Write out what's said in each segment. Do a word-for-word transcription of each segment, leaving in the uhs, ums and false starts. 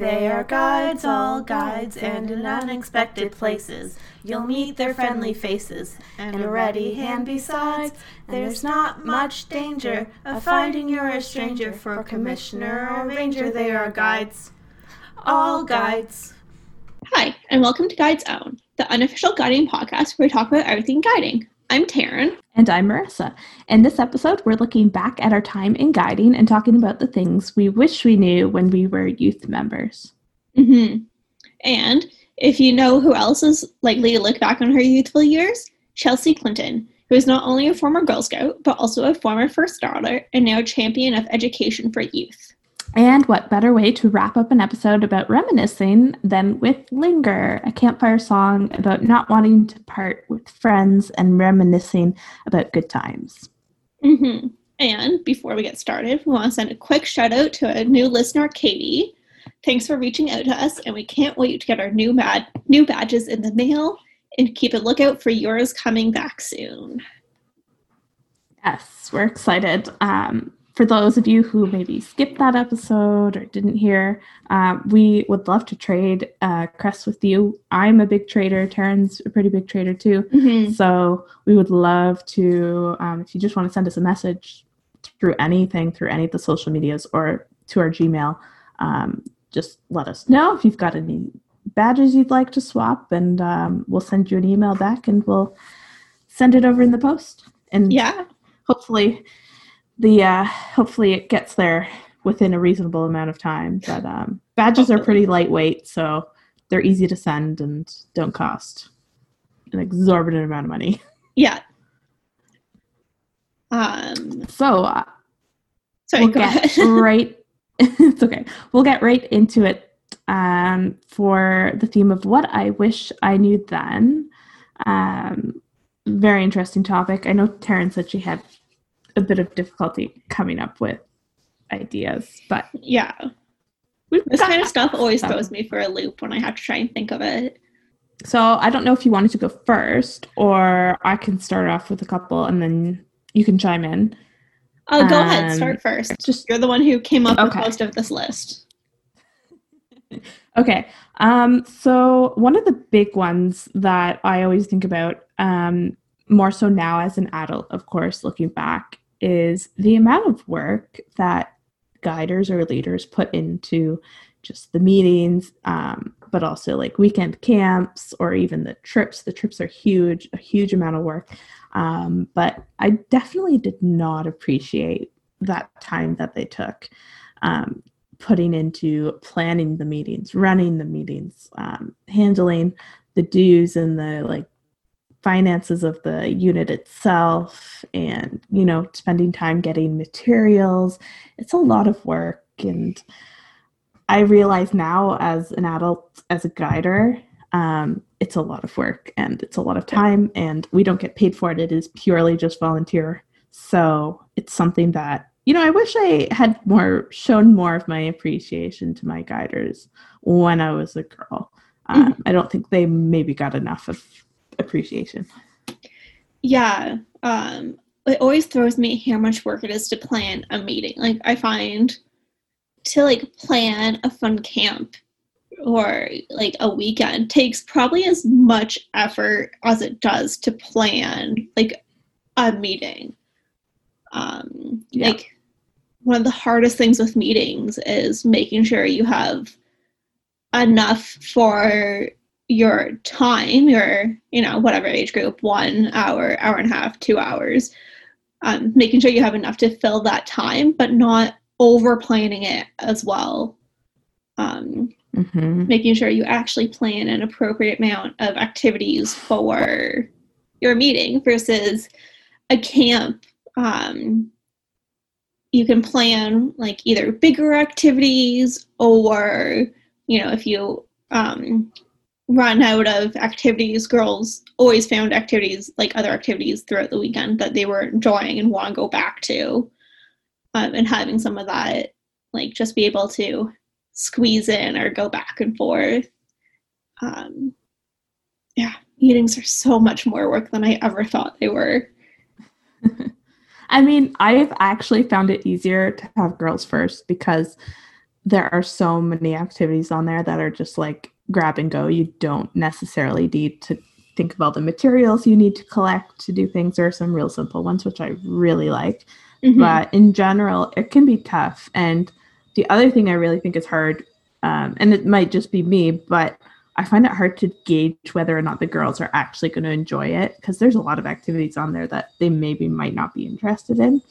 They are guides, all guides, and in unexpected places you'll meet their friendly faces, and a ready hand besides. There's not much danger of finding you're a stranger, for commissioner or ranger they are guides, all guides. Hi, and welcome to Guides Own, the unofficial guiding podcast where we talk about everything guiding. I'm Taryn. And I'm Marissa. In this episode, we're looking back at our time in guiding and talking about the things we wish we knew when we were youth members. Mm-hmm. And if you know who else is likely to look back on her youthful years, Chelsea Clinton, who is not only a former Girl Scout, but also a former first daughter and now champion of education for youth. And what better way to wrap up an episode about reminiscing than with Linger, a campfire song about not wanting to part with friends and reminiscing about good times. Mm-hmm. And before we get started, we want to send a quick shout out to a new listener, Katie. Thanks for reaching out to us, and we can't wait to get our new, mad- new badges in the mail, and keep a lookout for yours coming back soon. Yes, we're excited. Um, For those of you who maybe skipped that episode or didn't hear, uh, we would love to trade uh, crests with you. I'm a big trader. Taryn's a pretty big trader too. Mm-hmm. So we would love to, um, if you just want to send us a message through anything, through any of the social medias or to our Gmail, um, just let us know if you've got any badges you'd like to swap, and um, we'll send you an email back and we'll send it over in the post. And yeah, hopefully... The uh, hopefully it gets there within a reasonable amount of time, but um, badges hopefully. Are pretty lightweight, so they're easy to send and don't cost an exorbitant amount of money. Yeah. Um. So, uh, sorry, we'll go get ahead. right. It's okay. We'll get right into it. Um, for the theme of what I wish I knew then. Um, very interesting topic. I know Taryn said she had a bit of difficulty coming up with ideas, but yeah, this kind of stuff always stuff. throws me for a loop when I have to try and think of it. So I don't know if you wanted to go first, or I can start off with a couple and then you can chime in. Oh, go um, ahead, start first. Just you're the one who came up okay. with most of this list. Okay. Um, so one of the big ones that I always think about, um, more so now as an adult, of course, looking back, is the amount of work that guiders or leaders put into just the meetings, um, but also like weekend camps or even the trips. The trips are huge, a huge amount of work. Um, but I definitely did not appreciate that time that they took, um, putting into planning the meetings, running the meetings, um, handling the dues and the like finances of the unit itself, and you know, spending time getting materials. It's a lot of work, and I realize now as an adult, as a guider, um, it's a lot of work and it's a lot of time, and we don't get paid for it. It is purely just volunteer. So it's something that, you know, I wish I had more shown more of my appreciation to my guiders when I was a girl. Um, mm-hmm. I don't think they maybe got enough of appreciation. Yeah. Um, it always throws me how much work it is to plan a meeting. Like, I find to like plan a fun camp or like a weekend takes probably as much effort as it does to plan like a meeting. Um, yeah. Like one of the hardest things with meetings is making sure you have enough for your time, your, you know, whatever age group, one hour, hour and a half, two hours, um, making sure you have enough to fill that time, but not over planning it as well. Um, mm-hmm. Making sure you actually plan an appropriate amount of activities for your meeting versus a camp. Um, you can plan like either bigger activities or, you know, if you, um, run out of activities. Girls always found activities, like other activities throughout the weekend that they were enjoying and want to go back to, um, and having some of that, like just be able to squeeze in or go back and forth. Um, yeah, meetings are so much more work than I ever thought they were. I mean, I've actually found it easier to have girls first because there are so many activities on there that are just like grab and go. You don't necessarily need to think of all the materials you need to collect to do things. There are some real simple ones, which I really like. Mm-hmm. But in general, it can be tough. And the other thing I really think is hard, um, and it might just be me, but I find it hard to gauge whether or not the girls are actually going to enjoy it, because there's a lot of activities on there that they maybe might not be interested in.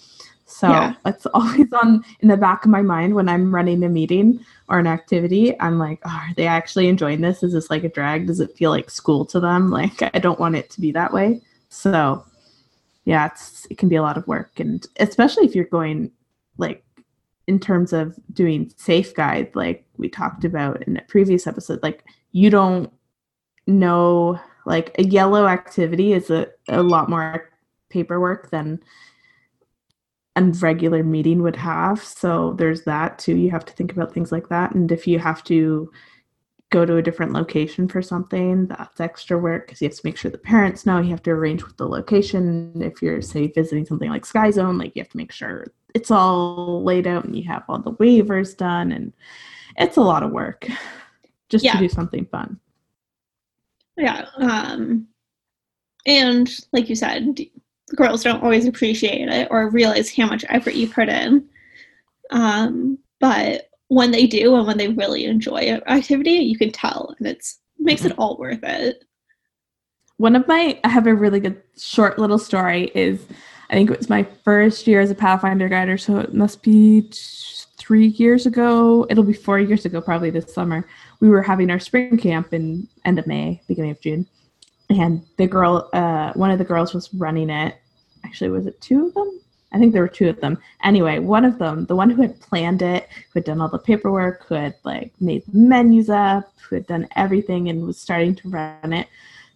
So yeah. It's always on in the back of my mind when I'm running a meeting or an activity. I'm like, oh, are they actually enjoying this? Is this like a drag? Does it feel like school to them? Like, I don't want it to be that way. So yeah, it's, it can be a lot of work. And especially if you're going like in terms of doing Safe Guide, like we talked about in a previous episode, like you don't know, like a yellow activity is a, a lot more paperwork than a regular meeting would have. So there's that too. You have to think about things like that. And if you have to go to a different location for something, that's extra work because you have to make sure the parents know, you have to arrange with the location. If you're say visiting something like Sky Zone, like you have to make sure it's all laid out and you have all the waivers done, and it's a lot of work just yeah. to do something fun. Yeah. Um, and like you said, the girls don't always appreciate it or realize how much effort you put in. Um, but when they do and when they really enjoy an activity, you can tell, and it's makes it all worth it. One of my, I have a really good short little story is, I think it was my first year as a Pathfinder guider, so it must be t- three years ago. It'll be four years ago, probably this summer. We were having our spring camp in end of May, beginning of June, and the girl, uh, one of the girls was running it. Actually, was it two of them? I think there were two of them. Anyway, one of them, the one who had planned it, who had done all the paperwork, who had like made the menus up, who had done everything and was starting to run it,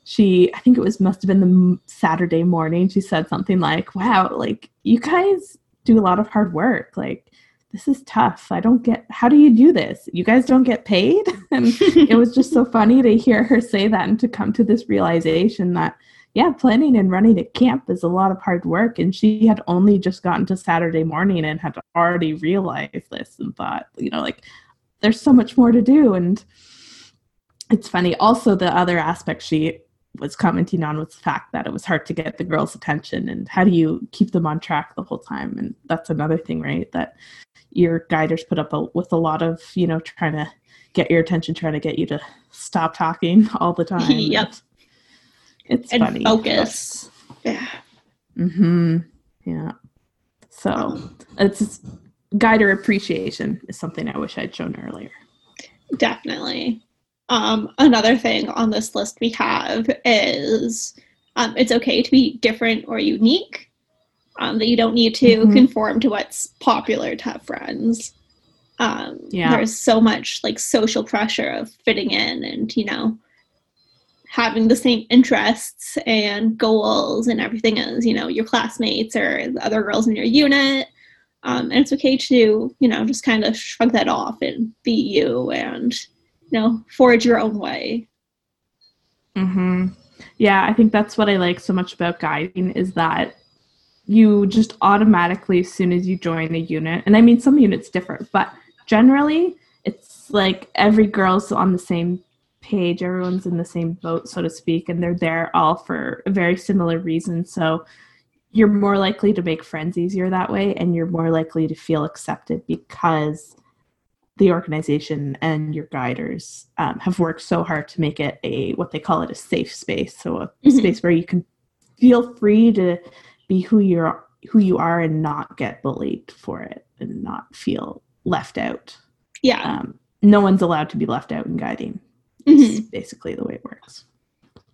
she, I think it was, must have been the Saturday morning, she said something like, wow, like you guys do a lot of hard work. Like this is tough. I don't get, how do you do this? You guys don't get paid? And it was just so funny to hear her say that and to come to this realization that, yeah, planning and running a camp is a lot of hard work. And she had only just gotten to Saturday morning and had already realized this and thought, you know, like there's so much more to do. And it's funny. Also, the other aspect she was commenting on was the fact that it was hard to get the girls' attention, and how do you keep them on track the whole time? And that's another thing, right? That your guiders put up a, with a lot of, you know, trying to get your attention, trying to get you to stop talking all the time. Yep. It's and funny. Focus. But, yeah. Mm-hmm. Yeah. So um, it's guider appreciation is something I wish I'd shown earlier. Definitely. Um, another thing on this list we have is um, it's okay to be different or unique. Um, that you don't need to mm-hmm. conform to what's popular to have friends. Um, yeah. There's so much like social pressure of fitting in, and you know, having the same interests and goals and everything as, you know, your classmates or the other girls in your unit. Um, and it's okay to, you know, just kind of shrug that off and be you and, you know, forge your own way. Mm-hmm. Yeah, I think that's what I like so much about guiding is that you just automatically, as soon as you join a unit, and I mean, some units differ, but generally it's like every girl's on the same page, everyone's in the same boat, so to speak, and they're there all for a very similar reason. So you're more likely to make friends easier that way, and you're more likely to feel accepted because the organization and your guiders um, have worked so hard to make it a, what they call it, a safe space. So a mm-hmm. space where you can feel free to be who you're, who you are, and not get bullied for it and not feel left out. Yeah. Um, no one's allowed to be left out in guiding. It's mm-hmm. basically the way it works.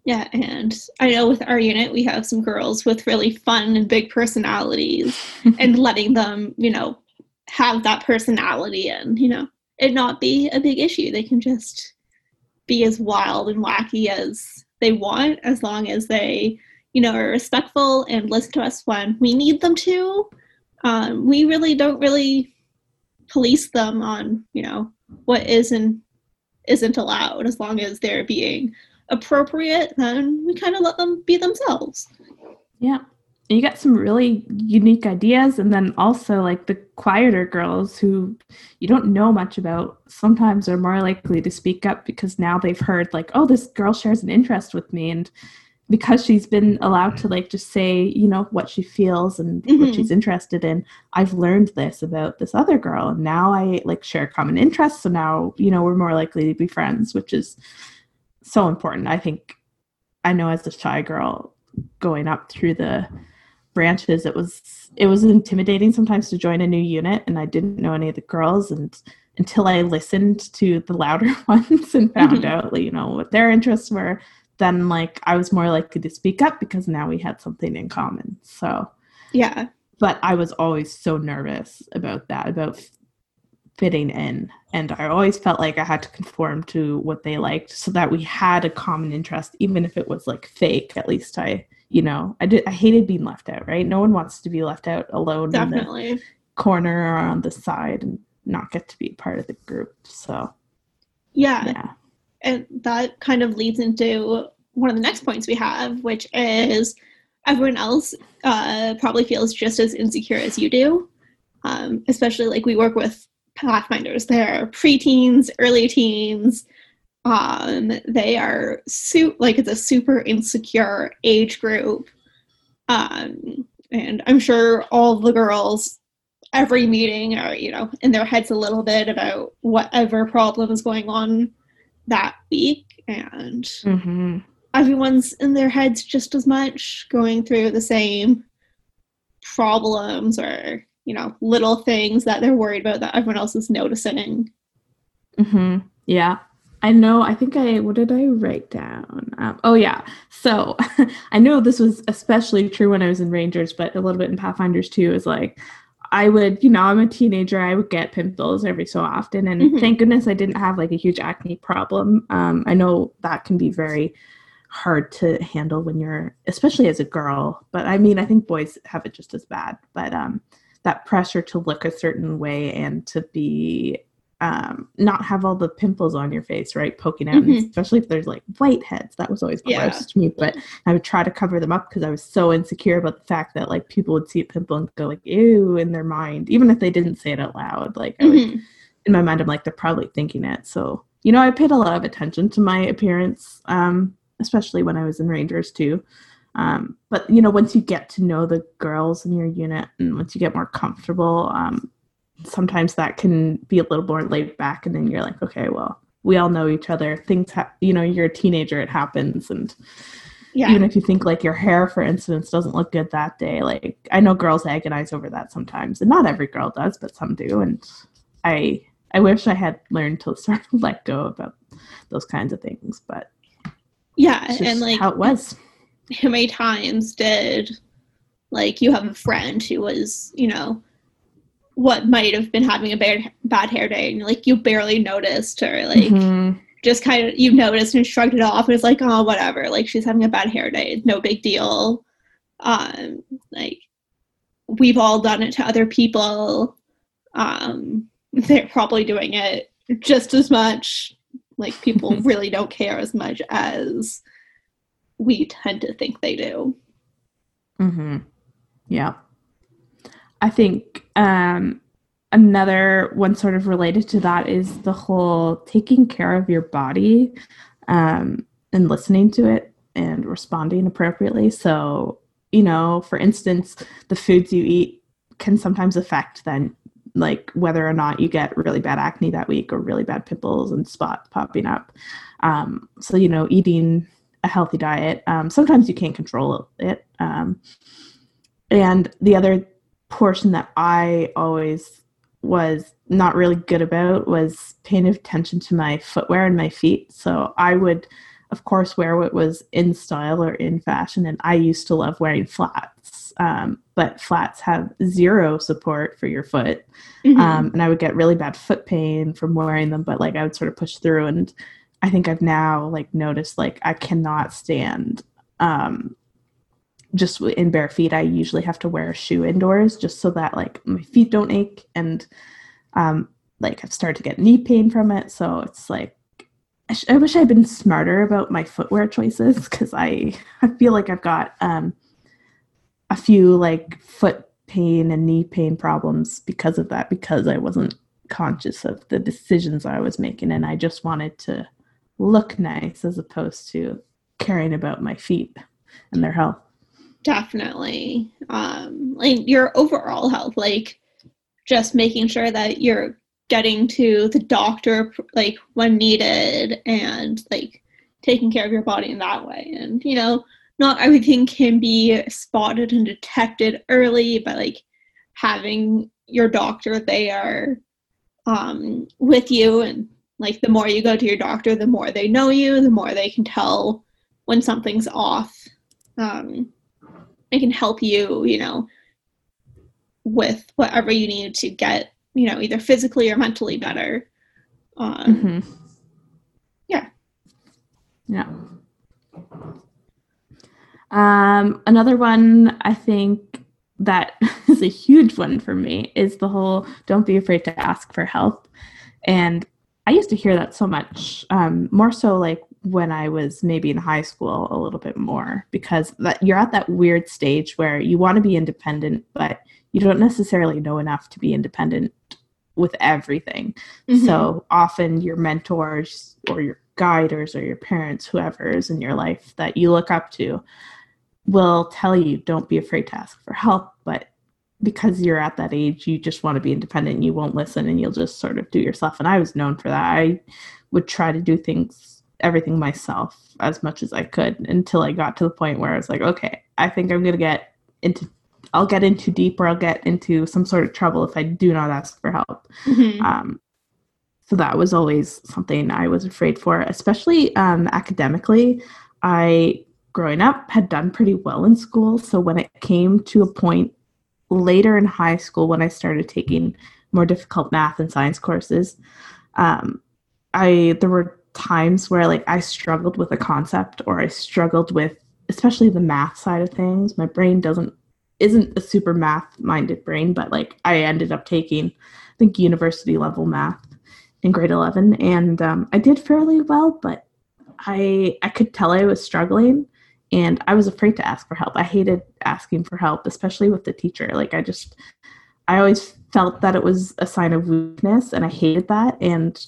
Yeah, and I know with our unit, we have some girls with really fun and big personalities and letting them, you know, have that personality and, you know, it not be a big issue. They can just be as wild and wacky as they want, as long as they, you know, are respectful and listen to us when we need them to. Um, we really don't really police them on, you know, what is and isn't allowed. As long as they're being appropriate, then we kind of let them be themselves. Yeah, And you got some really unique ideas. And then also like the quieter girls who you don't know much about sometimes are more likely to speak up because now they've heard like, oh, this girl shares an interest with me. And because she's been allowed to like just say, you know, what she feels and mm-hmm. what she's interested in, I've learned this about this other girl. And now I like share common interests. So now, you know, we're more likely to be friends, which is so important. I think I know as a shy girl going up through the branches, it was it was intimidating sometimes to join a new unit, and I didn't know any of the girls, and until I listened to the louder ones and found mm-hmm. out, you know, what their interests were, then like I was more likely to speak up because now we had something in common. So yeah, but I was always so nervous about that, about fitting in, and I always felt like I had to conform to what they liked so that we had a common interest, even if it was like fake. At least I You know, I did. I hated being left out, right? No one wants to be left out alone Definitely. in the corner or on the side and not get to be part of the group. So, yeah. yeah. And that kind of leads into one of the next points we have, which is everyone else uh, probably feels just as insecure as you do, um, especially like we work with Pathfinders. They're preteens, early teens. Um, they are su- like it's a super insecure age group. Um, and I'm sure all the girls every meeting are, you know, in their heads a little bit about whatever problem is going on that week. And mm-hmm. everyone's in their heads just as much, going through the same problems or, you know, little things that they're worried about that everyone else is noticing. Mm-hmm. Yeah. I know, I think I, what did I write down? Um, oh, yeah. So I know this was especially true when I was in Rangers, but a little bit in Pathfinders too, is like, I would, you know, I'm a teenager, I would get pimples every so often. And mm-hmm. thank goodness I didn't have like a huge acne problem. Um, I know that can be very hard to handle when you're, especially as a girl. But I mean, I think boys have it just as bad. But um, that pressure to look a certain way and to be Um, not have all the pimples on your face, right, poking out, mm-hmm. especially if there's like whiteheads. That was always gross yeah. to me, but I would try to cover them up because I was so insecure about the fact that like people would see a pimple and go like, ew, in their mind, even if they didn't say it out loud. Like mm-hmm. I would, in my mind, I'm like, they're probably thinking it. So, you know, I paid a lot of attention to my appearance, um, especially when I was in Rangers too. Um, but, you know, once you get to know the girls in your unit and once you get more comfortable, um, sometimes that can be a little more laid back, and then you're like, okay, well, we all know each other. Things, ha- you know, you're a teenager, it happens. And yeah. even if you think like your hair, for instance, doesn't look good that day, like I know girls agonize over that sometimes, and not every girl does, but some do. And I, I wish I had learned to sort of let go about those kinds of things, but yeah, it's just and like how it was. How many times did like you have a friend who was, you know, what might have been having a bad, bad hair day, and like you barely noticed, or like mm-hmm. just kind of you noticed and shrugged it off, and it's like, oh, whatever, like she's having a bad hair day, no big deal. Um, like we've all done it to other people. Um, they're probably doing it just as much. Like people really don't care as much as we tend to think they do. Mm-hmm. Yeah. I think um, another one sort of related to that is the whole taking care of your body um, and listening to it and responding appropriately. So, you know, for instance, the foods you eat can sometimes affect then like whether or not you get really bad acne that week or really bad pimples and spots popping up. Um, so, you know, eating a healthy diet, um, sometimes you can't control it. Um, and the other portion that I always was not really good about was paying attention to my footwear and my feet. So I would, of course, wear what was in style or in fashion, and I used to love wearing flats, um, but flats have zero support for your foot, mm-hmm. um, and I would get really bad foot pain from wearing them, but like I would sort of push through, and I think I've now like noticed like I cannot stand um just in bare feet. I usually have to wear a shoe indoors just so that like my feet don't ache, and um, like I've started to get knee pain from it. So it's like, I, sh- I wish I'd been smarter about my footwear choices, because I, I feel like I've got um, a few like foot pain and knee pain problems because of that, because I wasn't conscious of the decisions I was making. And I just wanted to look nice as opposed to caring about my feet and their health. Definitely. Um, like your overall health, like just making sure that you're getting to the doctor, like when needed, and like taking care of your body in that way. And, you know, not everything can be spotted and detected early, but like having your doctor there um, with you. And like the more you go to your doctor, the more they know you, the more they can tell when something's off. Um, they can help you, you know, with whatever you need to get, you know, either physically or mentally better. Um, mm-hmm. Yeah. Yeah. Um, another one I think that is a huge one for me is the whole don't be afraid to ask for help. And I used to hear that so much, um, more so like when I was maybe in high school a little bit more, because that you're at that weird stage where you want to be independent, but you don't necessarily know enough to be independent with everything. Mm-hmm. So often your mentors or your guiders or your parents, whoever is in your life that you look up to, will tell you don't be afraid to ask for help, but because you're at that age, you just want to be independent, you won't listen, and you'll just sort of do yourself. And I was known for that. I would try to do things, everything myself as much as I could, until I got to the point where I was like, okay, I think I'm going to get into, I'll get in too deep, or I'll get into some sort of trouble if I do not ask for help. Mm-hmm. Um, so that was always something I was afraid for, especially um, academically. I, growing up, had done pretty well in school. So when it came to a point later in high school, when I started taking more difficult math and science courses, um, I there were times where like I struggled with a concept, or I struggled with, especially the math side of things. My brain doesn't isn't a super math-minded brain, but like I ended up taking, I think, university-level math in grade eleven, and um, I did fairly well, but I I could tell I was struggling, and I was afraid to ask for help. I hated asking for help, especially with the teacher. Like I just, I always felt that it was a sign of weakness, and I hated that. And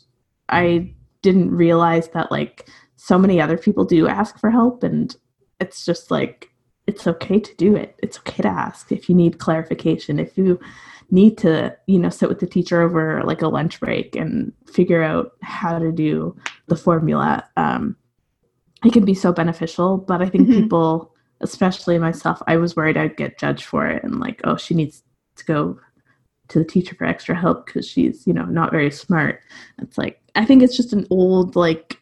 I didn't realize that like so many other people do ask for help, and it's just like, it's okay to do it. It's okay to ask if you need clarification, if you need to, you know, sit with the teacher over like a lunch break and figure out how to do the formula. Um, it can be so beneficial, but I think mm-hmm. people, especially myself, I was worried I'd get judged for it, and like, oh, she needs to go to the teacher for extra help because she's, you know, not very smart. It's like, I think it's just an old like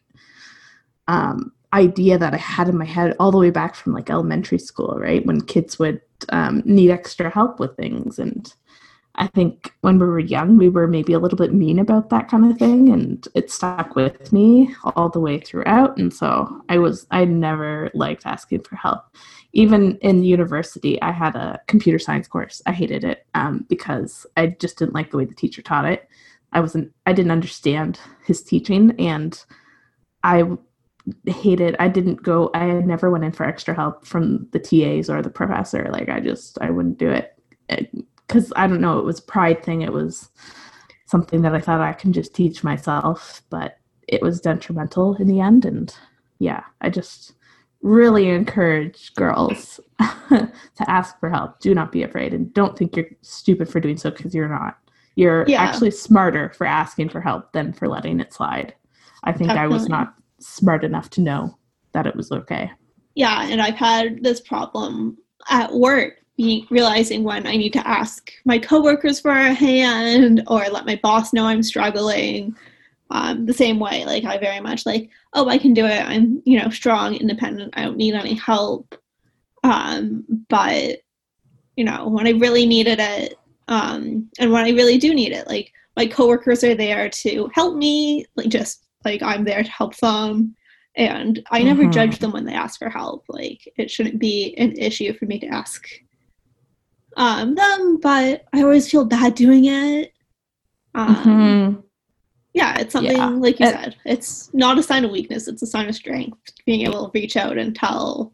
um, idea that I had in my head all the way back from like elementary school, right? When kids would um, need extra help with things. And I think when we were young, we were maybe a little bit mean about that kind of thing, and it stuck with me all the way throughout. And so I was, I never liked asking for help. Even in university, I had a computer science course. I hated it um, because I just didn't like the way the teacher taught it. I wasn't, I didn't understand his teaching, and I hated, I didn't go, I never went in for extra help from the T As or the professor. Like I just, I wouldn't do it. it Because I don't know, it was a pride thing. It was something that I thought I can just teach myself, but it was detrimental in the end. And yeah, I just really encourage girls to ask for help. Do not be afraid, and don't think you're stupid for doing so, because you're not. You're yeah. actually smarter for asking for help than for letting it slide. I think Definitely. I was not smart enough to know that it was okay. Yeah, and I've had this problem at work. Realizing when I need to ask my coworkers for a hand, or let my boss know I'm struggling, um, the same way. Like I very much like, oh, I can do it. I'm, you know, strong, independent. I don't need any help. Um, but you know, when I really needed it, um, and when I really do need it, like my coworkers are there to help me. Like just like I'm there to help them. And I never mm-hmm. judge them when they ask for help. Like it shouldn't be an issue for me to ask um them, but I always feel bad doing it. um mm-hmm. Yeah, it's something yeah. like you it, said, it's not a sign of weakness, it's a sign of strength, being able to reach out and tell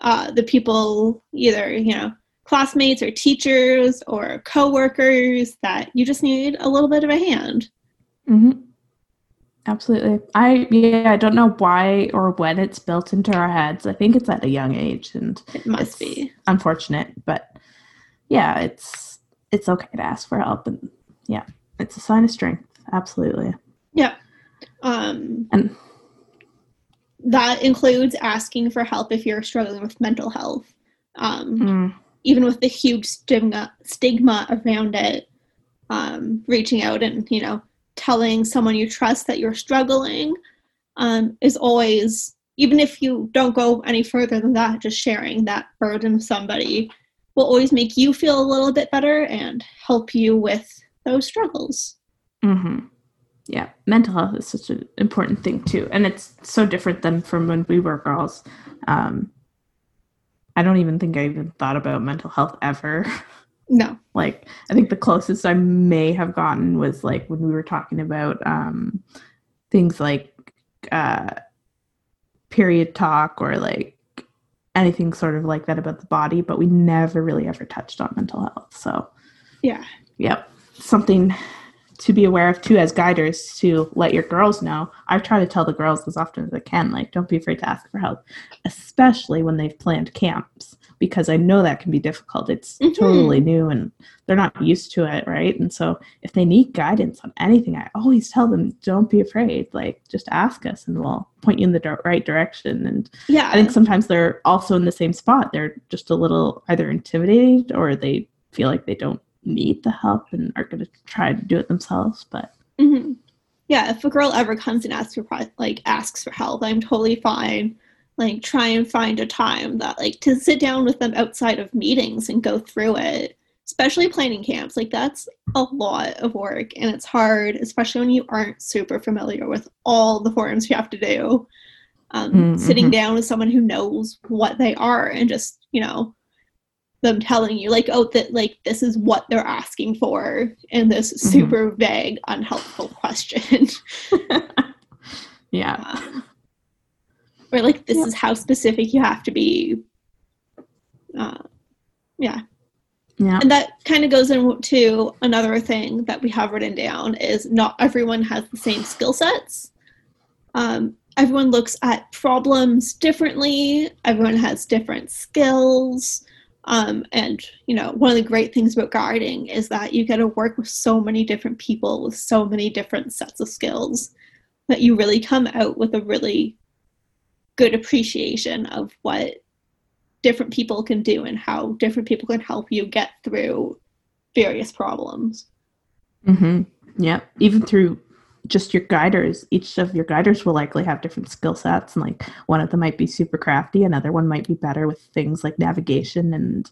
uh the people either, you know, classmates or teachers or coworkers that you just need a little bit of a hand. Mm-hmm. Absolutely. I, yeah, I don't know why or when it's built into our heads. I think it's at a young age, and it must be unfortunate, but yeah, it's, it's okay to ask for help, and yeah, it's a sign of strength. Absolutely. Yeah. Um, and that includes asking for help if you're struggling with mental health. Um, mm. Even with the huge stigma, stigma around it, um, reaching out and, you know, telling someone you trust that you're struggling um, is always, even if you don't go any further than that, just sharing that burden with somebody will always make you feel a little bit better and help you with those struggles. Mm-hmm. Yeah. Mental health is such an important thing too. And it's so different than from when we were girls. Um, I don't even think I even thought about mental health ever. No. Like, I think the closest I may have gotten was, like, when we were talking about um, things like uh, period talk or, like, anything sort of like that about the body, but we never really ever touched on mental health. So, yeah. Yep. Something to be aware of, too, as guiders, to let your girls know. I try to tell the girls as often as I can, like, don't be afraid to ask for help, especially when they've planned camps. Because I know that can be difficult. It's mm-hmm. totally new and they're not used to it, right? And so if they need guidance on anything, I always tell them, don't be afraid. Like, just ask us and we'll point you in the right direction. And yeah, I think sometimes they're also in the same spot. They're just a little either intimidated or they feel like they don't need the help and are going to try to do it themselves. But mm-hmm. yeah, if a girl ever comes and asks for, like, asks for help, I'm totally fine. Like, try and find a time that, like, to sit down with them outside of meetings and go through it, especially planning camps. Like, that's a lot of work, and it's hard, especially when you aren't super familiar with all the forms you have to do. Um, mm-hmm. Sitting down with someone who knows what they are and just, you know, them telling you, like, oh, that, like, this is what they're asking for in this mm-hmm. super vague, unhelpful question. Yeah. Um, Or, like, this yeah. is how specific you have to be. Uh, yeah. Yeah. And that kind of goes into another thing that we have written down is not everyone has the same skill sets. Um, everyone looks at problems differently. Everyone has different skills. Um, and, you know, one of the great things about guiding is that you get to work with so many different people with so many different sets of skills that you really come out with a really good appreciation of what different people can do and how different people can help you get through various problems. Mm-hmm. Yeah. Even through just your guiders, each of your guiders will likely have different skill sets. And, like, one of them might be super crafty. Another one might be better with things like navigation and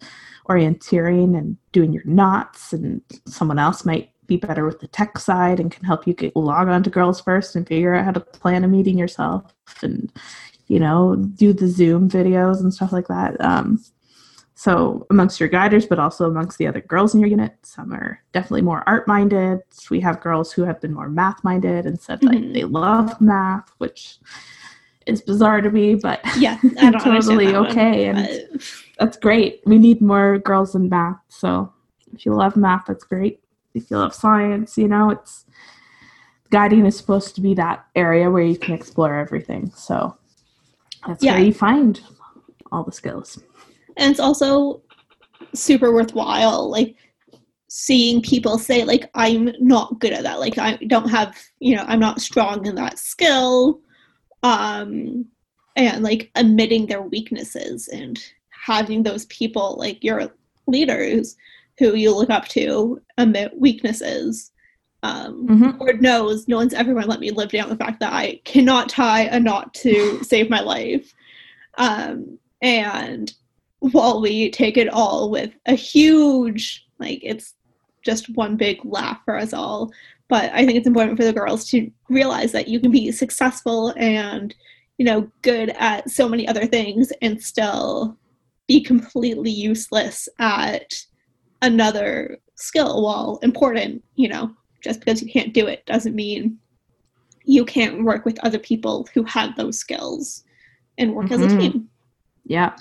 orienteering and doing your knots. And someone else might be better with the tech side and can help you get log on to Girls First and figure out how to plan a meeting yourself. And, you know, do the Zoom videos and stuff like that. Um, so amongst your guiders, but also amongst the other girls in your unit, some are definitely more art-minded. We have girls who have been more math-minded and said, like, mm-hmm. they love math, which is bizarre to me, but yeah, I don't totally okay. One, and but... that's great. We need more girls in math. So if you love math, that's great. If you love science, you know, it's guiding is supposed to be that area where you can explore everything. So That's yeah. where you find all the skills. And it's also super worthwhile, like, seeing people say, like, I'm not good at that. Like, I don't have, you know, I'm not strong in that skill. Um, and, like, admitting their weaknesses and having those people, like, your leaders who you look up to, admit weaknesses. Um, mm-hmm. Lord knows no one's ever going to let me live down the fact that I cannot tie a knot to save my life. Um, and while we take it all with a huge, like, it's just one big laugh for us all, but I think it's important for the girls to realize that you can be successful and, you know, good at so many other things and still be completely useless at another skill, while important, you know. Just because you can't do it doesn't mean you can't work with other people who have those skills and work mm-hmm. as a team. Yeah,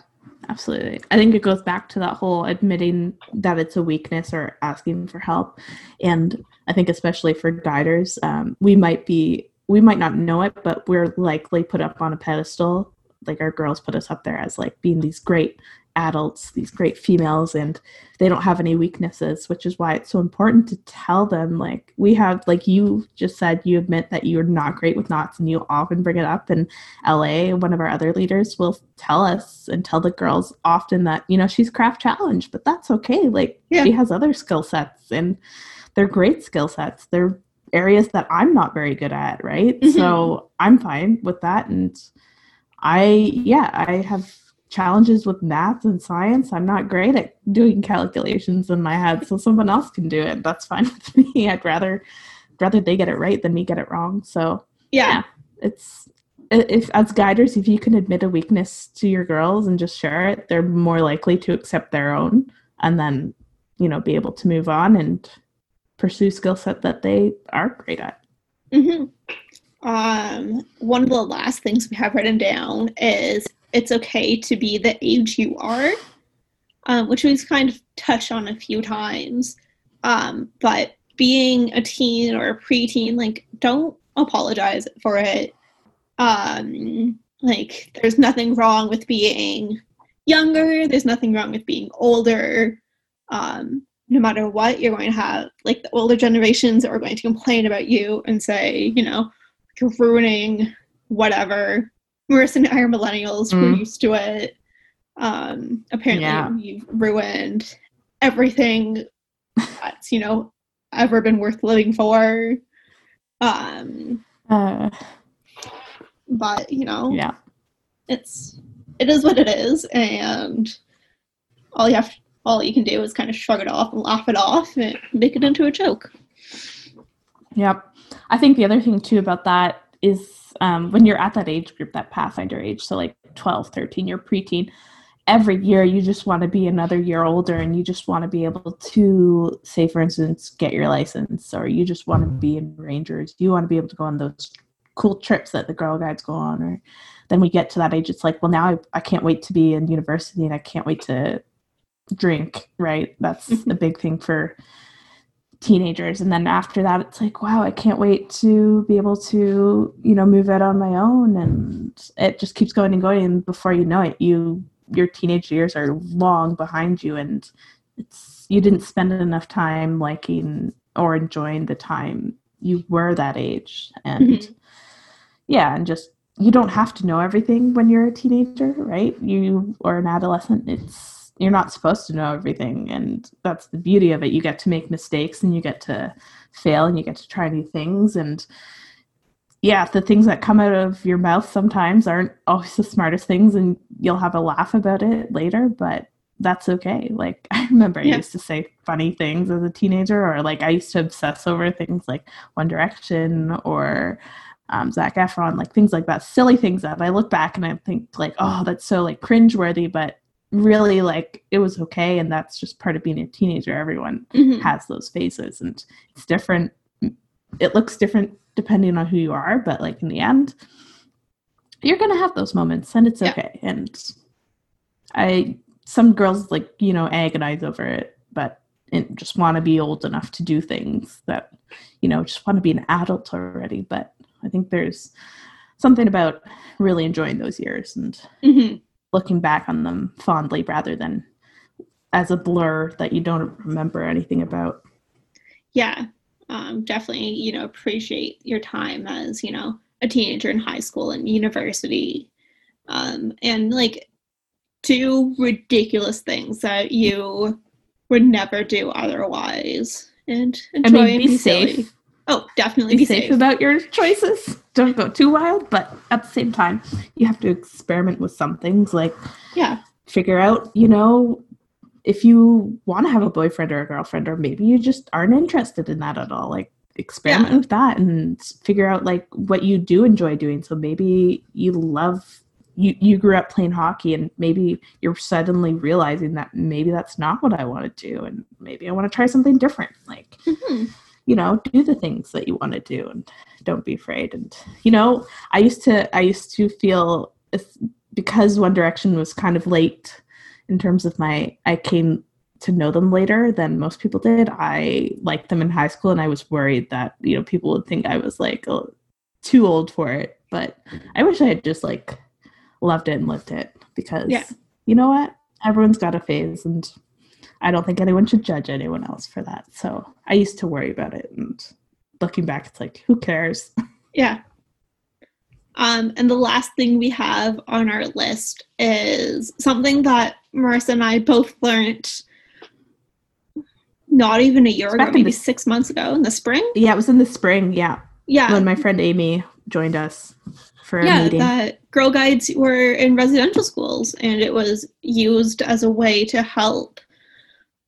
Absolutely. I think it goes back to that whole admitting that it's a weakness or asking for help. And I think especially for guiders, um, we might be, we might not know it, but we're likely put up on a pedestal. Like our girls put us up there as like being these great adults, these great females, and they don't have any weaknesses, which is why it's so important to tell them, like, we have, like you just said, you admit that you're not great with knots and you often bring it up. And L A, one of our other leaders, will tell us and tell the girls often that, you know, she's craft challenged, but that's okay. Like, yeah. She has other skill sets, and they're great skill sets. They're areas that I'm not very good at, right? Mm-hmm. So I'm fine with that. And I, yeah, I have challenges with math and science. I'm not great at doing calculations in my head, so someone else can do it. That's fine with me. I'd rather rather they get it right than me get it wrong. So yeah, yeah it's if as guiders, if you can admit a weakness to your girls and just share it, they're more likely to accept their own, and then, you know, be able to move on and pursue skill set that they are great at. Mm-hmm. Um, one of the last things we have written down is it's okay to be the age you are, um, which we've kind of touched on a few times. Um, but being a teen or a preteen, like, don't apologize for it. Um, like, there's nothing wrong with being younger. There's nothing wrong with being older. Um, no matter what, you're going to have, like, the older generations are going to complain about you and say, you know, you're ruining whatever. Marissa and I are millennials. Mm. We're used to it. Um, apparently, yeah. You've ruined everything that's, you know, ever been worth living for. Um, uh, but, you know, yeah, it's it is what it is, and all you have, all you can do is kind of shrug it off and laugh it off and make it into a joke. Yep. I think the other thing too about that is um, when you're at that age group, that Pathfinder age, so like twelve, thirteen, you're preteen, every year you just want to be another year older, and you just want to be able to, say for instance, get your license, or you just want to be in Rangers, you want to be able to go on those cool trips that the Girl Guides go on. Or then we get to that age, it's like, well, now I, I can't wait to be in university, and I can't wait to drink, right? That's a big thing for teenagers. And then after that, it's like, wow, I can't wait to be able to, you know, move out on my own. And it just keeps going and going. And before you know it, you, your teenage years are long behind you, and it's, you didn't spend enough time liking or enjoying the time you were that age. And mm-hmm. yeah, and just, you don't have to know everything when you're a teenager, right? You or an adolescent, it's, you're not supposed to know everything, and that's the beauty of it. You get to make mistakes, and you get to fail, and you get to try new things. And yeah, the things that come out of your mouth sometimes aren't always the smartest things, and you'll have a laugh about it later, but that's okay. Like, I remember I yeah. used to say funny things as a teenager, or like I used to obsess over things like One Direction or Um, Zac Efron, like things like that, silly things that I look back and I think like, oh, that's so like cringeworthy, but really, like, it was okay. And that's just part of being a teenager. Everyone mm-hmm. has those phases, and it's different. It looks different depending on who you are, but like in the end, you're going to have those moments, and it's yeah. okay. And I, some girls like, you know, agonize over it, but and just want to be old enough to do things that, you know, just want to be an adult already. But I think there's something about really enjoying those years and mm-hmm. looking back on them fondly rather than as a blur that you don't remember anything about. Yeah, um, definitely, you know, appreciate your time as, you know, a teenager in high school and university, um, and like do ridiculous things that you would never do otherwise, and enjoy. I mean, be, be safe. Silly. Oh, definitely be, be safe. safe about your choices. Don't go too wild, but at the same time, you have to experiment with some things. Like, yeah, figure out, you know, if you want to have a boyfriend or a girlfriend, or maybe you just aren't interested in that at all. Like, experiment yeah. with that and figure out like what you do enjoy doing. So maybe you love you you grew up playing hockey, and maybe you're suddenly realizing that maybe that's not what I want to do, and maybe I want to try something different. Like. Mm-hmm. You know, do the things that you want to do, and don't be afraid. And, you know, I used to, I used to feel, if, because One Direction was kind of late in terms of my, I came to know them later than most people did. I liked them in high school, and I was worried that, you know, people would think I was like oh, too old for it. But I wish I had just like loved it and lived it, because yeah. you know what? Everyone's got a phase, and I don't think anyone should judge anyone else for that. So I used to worry about it, and looking back, it's like, who cares? Yeah. Um, and the last thing we have on our list is something that Marissa and I both learned not even a year ago, maybe the, six months ago in the spring. Yeah, it was in the spring, yeah. Yeah. When my friend Amy joined us for a yeah, meeting. Yeah, that Girl Guides were in residential schools, and it was used as a way to help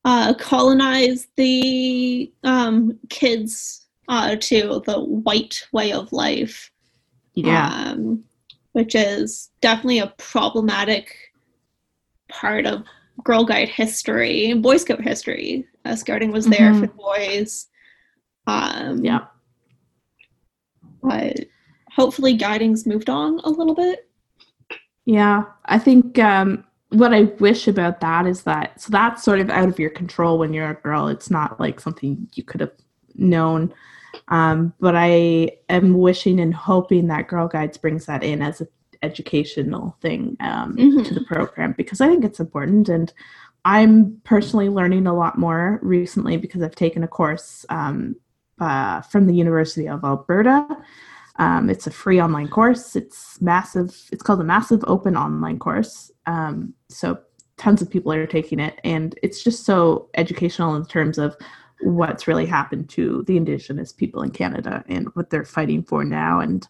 uh, colonize the um, kids uh, to the white way of life. Yeah, um, which is definitely a problematic part of Girl Guide history and Boy Scout history. Uh, scouting was there mm-hmm. for boys. Um, yeah, but hopefully guiding's moved on a little bit. Yeah, I think um, what I wish about that is that, so that's sort of out of your control when you're a girl. It's not like something you could have known. Um, but I am wishing and hoping that Girl Guides brings that in as an educational thing um, mm-hmm. to the program, because I think it's important. And I'm personally learning a lot more recently because I've taken a course um, uh, from the University of Alberta. Um, it's a free online course. It's massive. It's called a massive open online course. Um, so tons of people are taking it, and it's just so educational in terms of what's really happened to the Indigenous people in Canada and what they're fighting for now. And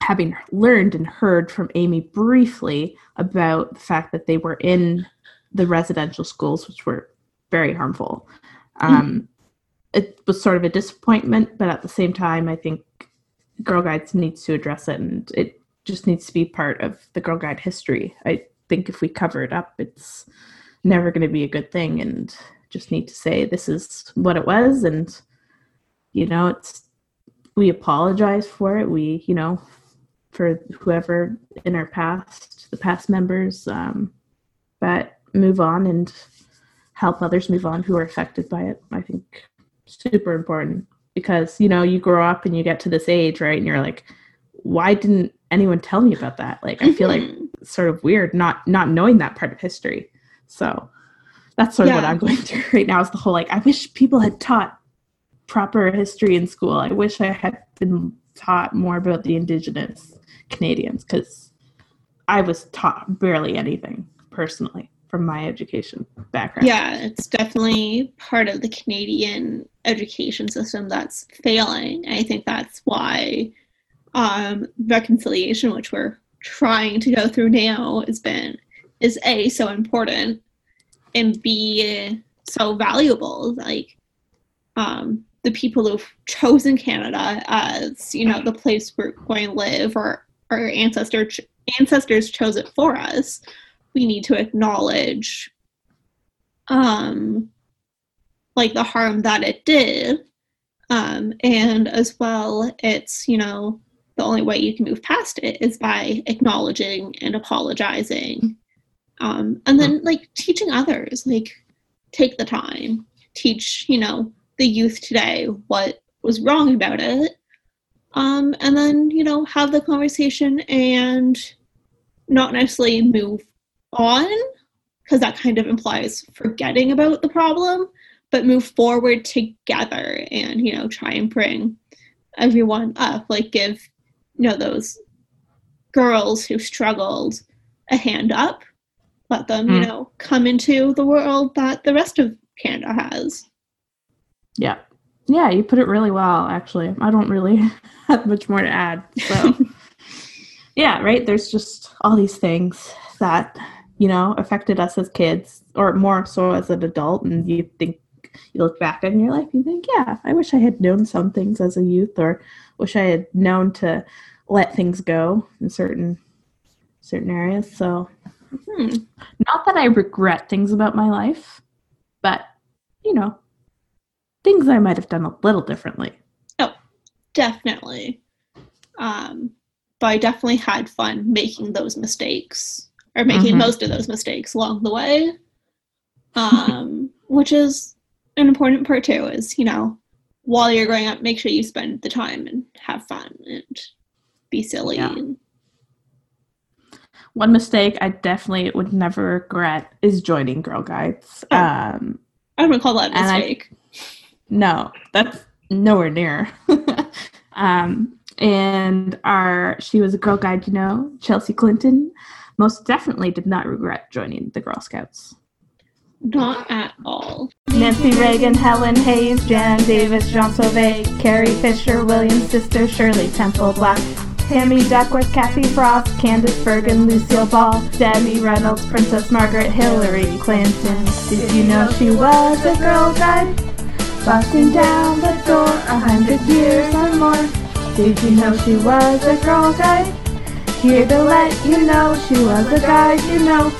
having learned and heard from Amy briefly about the fact that they were in the residential schools, which were very harmful. Um, mm. It was sort of a disappointment, but at the same time, I think Girl Guides needs to address it, and it just needs to be part of the Girl Guide history. I think if we cover it up, it's never going to be a good thing, and just need to say this is what it was, and you know, it's, we apologize for it, we, you know, for whoever in our past, the past members, um but move on and help others move on who are affected by it. I think super important, because you know, you grow up and you get to this age, right, and you're like, why didn't anyone tell me about that? Like, I feel like it's sort of weird not not knowing that part of history. So that's sort of yeah. what I'm going through right now, is the whole, like, I wish people had taught proper history in school. I wish I had been taught more about the Indigenous Canadians, because I was taught barely anything personally from my education background. Yeah, it's definitely part of the Canadian education system that's failing. I think that's why um, reconciliation, which we're trying to go through now, has been, is A, so important, and be so valuable. Like, um, the people who've chosen Canada as, you know, the place we're going to live, or our ancestors ancestors chose it for us. We need to acknowledge, um, like the harm that it did, um, and as well, it's, you know, the only way you can move past it is by acknowledging and apologizing. Um, and then, like, teaching others, like, take the time, teach, you know, the youth today what was wrong about it, um, and then, you know, have the conversation and not necessarily move on, because that kind of implies forgetting about the problem, but move forward together and, you know, try and bring everyone up, like, give, you know, those girls who struggled a hand up. Let them, you know, come into the world that the rest of Canada has. Yeah. Yeah, you put it really well, actually. I don't really have much more to add. So, yeah, right? There's just all these things that, you know, affected us as kids, or more so as an adult. And you think, you look back on your life, you think, yeah, I wish I had known some things as a youth, or wish I had known to let things go in certain certain areas. So... Hmm. Not that I regret things about my life, but, you know, things I might have done a little differently. Oh, definitely. Um, but I definitely had fun making those mistakes or making mm-hmm. most of those mistakes along the way, um, which is an important part too, is, you know, while you're growing up, make sure you spend the time and have fun and be silly. Yeah. And one mistake I definitely would never regret is joining Girl Guides. Oh, um, I wouldn't call that a mistake. I, no, that's nowhere near. um, and our, she was a Girl Guide, you know, Chelsea Clinton, most definitely did not regret joining the Girl Scouts. Not at all. Nancy Reagan, Helen Hayes, Jan Davis, Jean Sauvé, Carrie Fisher, William's sister, Shirley Temple Black, Tammy Duckworth, Kathy Frost, Candace Bergen, Lucille Ball, Debbie Reynolds, Princess Margaret, Hillary Clinton. Did you know she was a Girl Guide? Busting down the door a hundred years or more. Did you know she was a Girl Guide? Here to let you know she was a guide, you know.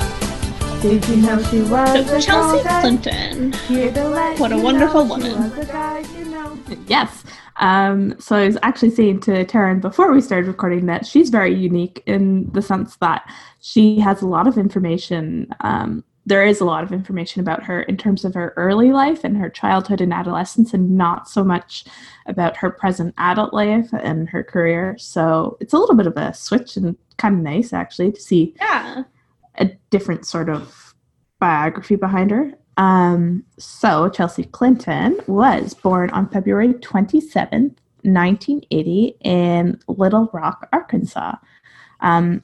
Did you know she was so a Chelsea Girl Clinton. Guide? Here to let what a wonderful woman. Guide, you know. Yes. Um, so I was actually saying to Taryn before we started recording that she's very unique in the sense that she has a lot of information. Um, there is a lot of information about her in terms of her early life and her childhood and adolescence, and not so much about her present adult life and her career. So it's a little bit of a switch and kind of nice actually to see yeah. a different sort of biography behind her. Um, so Chelsea Clinton was born on February twenty-seventh, nineteen eighty in Little Rock, Arkansas. Um,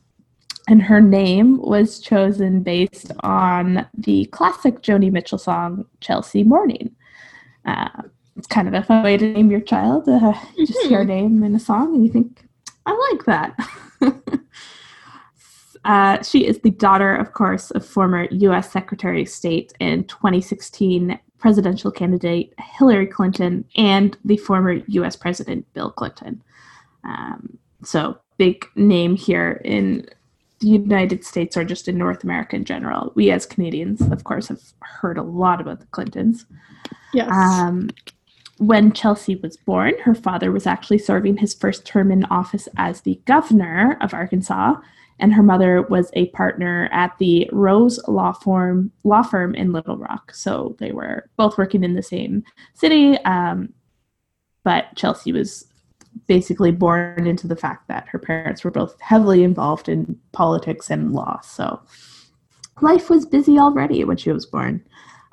and her name was chosen based on the classic Joni Mitchell song, Chelsea Morning. Uh, it's kind of a fun way to name your child. Uh, mm-hmm. Just hear her name in a song and you think, I like that. Uh, she is the daughter, of course, of former U S Secretary of State and twenty sixteen presidential candidate Hillary Clinton and the former U S President Bill Clinton. Um, so big name here in the United States, or just in North America in general. We as Canadians, of course, have heard a lot about the Clintons. Yes. Um, when Chelsea was born, her father was actually serving his first term in office as the governor of Arkansas, and her mother was a partner at the Rose Law Firm, law firm in Little Rock. So they were both working in the same city, um, but Chelsea was basically born into the fact that her parents were both heavily involved in politics and law. So life was busy already when she was born.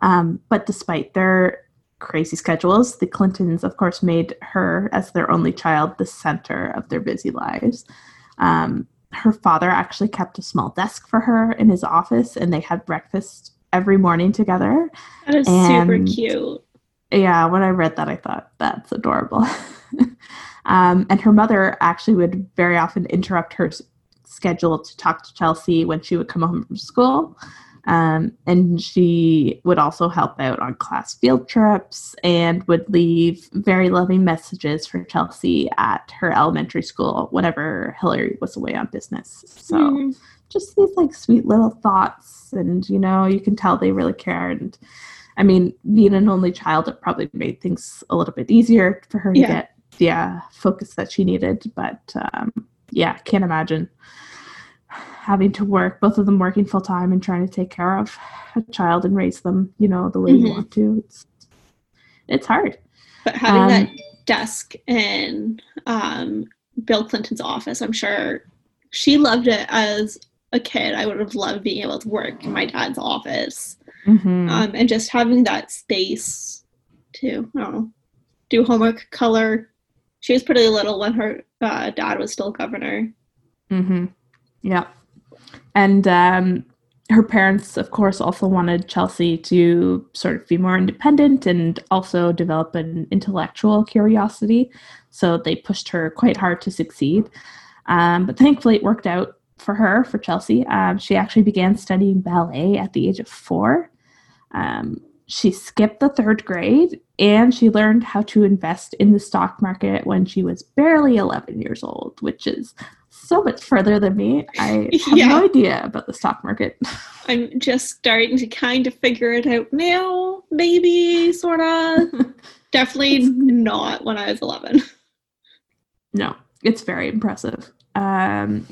Um, but despite their crazy schedules, the Clintons, of course, made her, as their only child, the center of their busy lives. Um, Her father actually kept a small desk for her in his office, and they had breakfast every morning together. That is and, super cute. Yeah, when I read that, I thought, that's adorable. um, and her mother actually would very often interrupt her s- schedule to talk to Chelsea when she would come home from school. Um, and she would also help out on class field trips and would leave very loving messages for Chelsea at her elementary school whenever Hillary was away on business. So mm. just these like sweet little thoughts, and, you know, you can tell they really care. And I mean, being an only child, it probably made things a little bit easier for her yeah. to get the uh, focus that she needed. But um, yeah, can't imagine having to work, both of them working full time and trying to take care of a child and raise them, you know, the way mm-hmm. you want to. It's, it's hard. But having um, that desk in um, Bill Clinton's office, I'm sure she loved it as a kid. I would have loved being able to work in my dad's office mm-hmm. um, and just having that space to, I don't know, do homework, color. She was pretty little when her uh, dad was still governor. Mm-hmm. Yeah. And um, her parents, of course, also wanted Chelsea to sort of be more independent and also develop an intellectual curiosity. So they pushed her quite hard to succeed. Um, but thankfully, it worked out for her, for Chelsea. Um, she actually began studying ballet at the age of four. Um, she skipped the third grade, and she learned how to invest in the stock market when she was barely eleven years old, which is so much further than me. I have yeah. no idea about the stock market. I'm just starting to kind of figure it out now, maybe, sort of. Definitely not when I was eleven. No, it's very impressive. Um,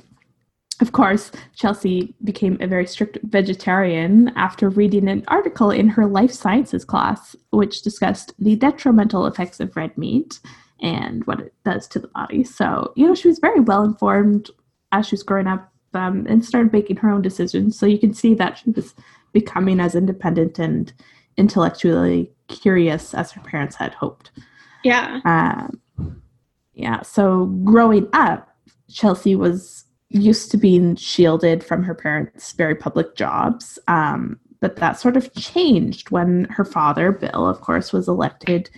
Of course, Chelsea became a very strict vegetarian after reading an article in her life sciences class, which discussed the detrimental effects of red meat and what it does to the body. So, you know, she was very well informed as she was growing up um, and started making her own decisions. So you can see that she was becoming as independent and intellectually curious as her parents had hoped. Yeah. Um, yeah. So growing up, Chelsea was used to being shielded from her parents' very public jobs. Um, but that sort of changed when her father, Bill, of course, was elected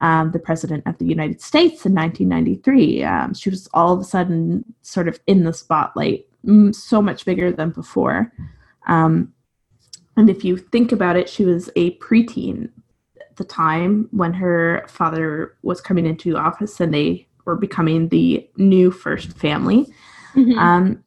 um, the president of the United States in nineteen ninety-three. Um, she was all of a sudden sort of in the spotlight, so much bigger than before. Um, and if you think about it, she was a preteen at the time when her father was coming into office and they were becoming the new first family. Mm-hmm. Um,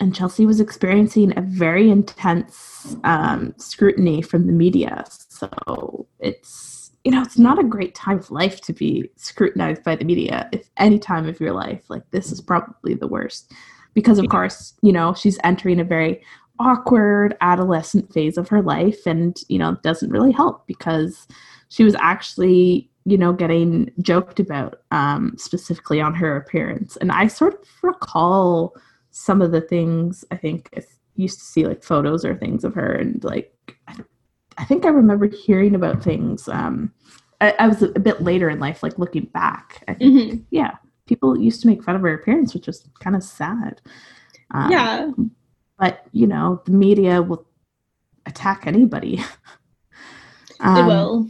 and Chelsea was experiencing a very intense um, scrutiny from the media. So it's, you know, it's not a great time of life to be scrutinized by the media. If any time of your life, like this is probably the worst because of course, you know, she's entering a very awkward adolescent phase of her life and, you know, it doesn't really help because she was actually, you know, getting joked about um, specifically on her appearance. And I sort of recall some of the things. I think I used to see like photos or things of her and like, I, th- I think I remember hearing about things. Um, I-, I was a bit later in life, like looking back, I think, mm-hmm. yeah, people used to make fun of her appearance, which was kind of sad. Um, yeah. But you know, the media will attack anybody. um, they will.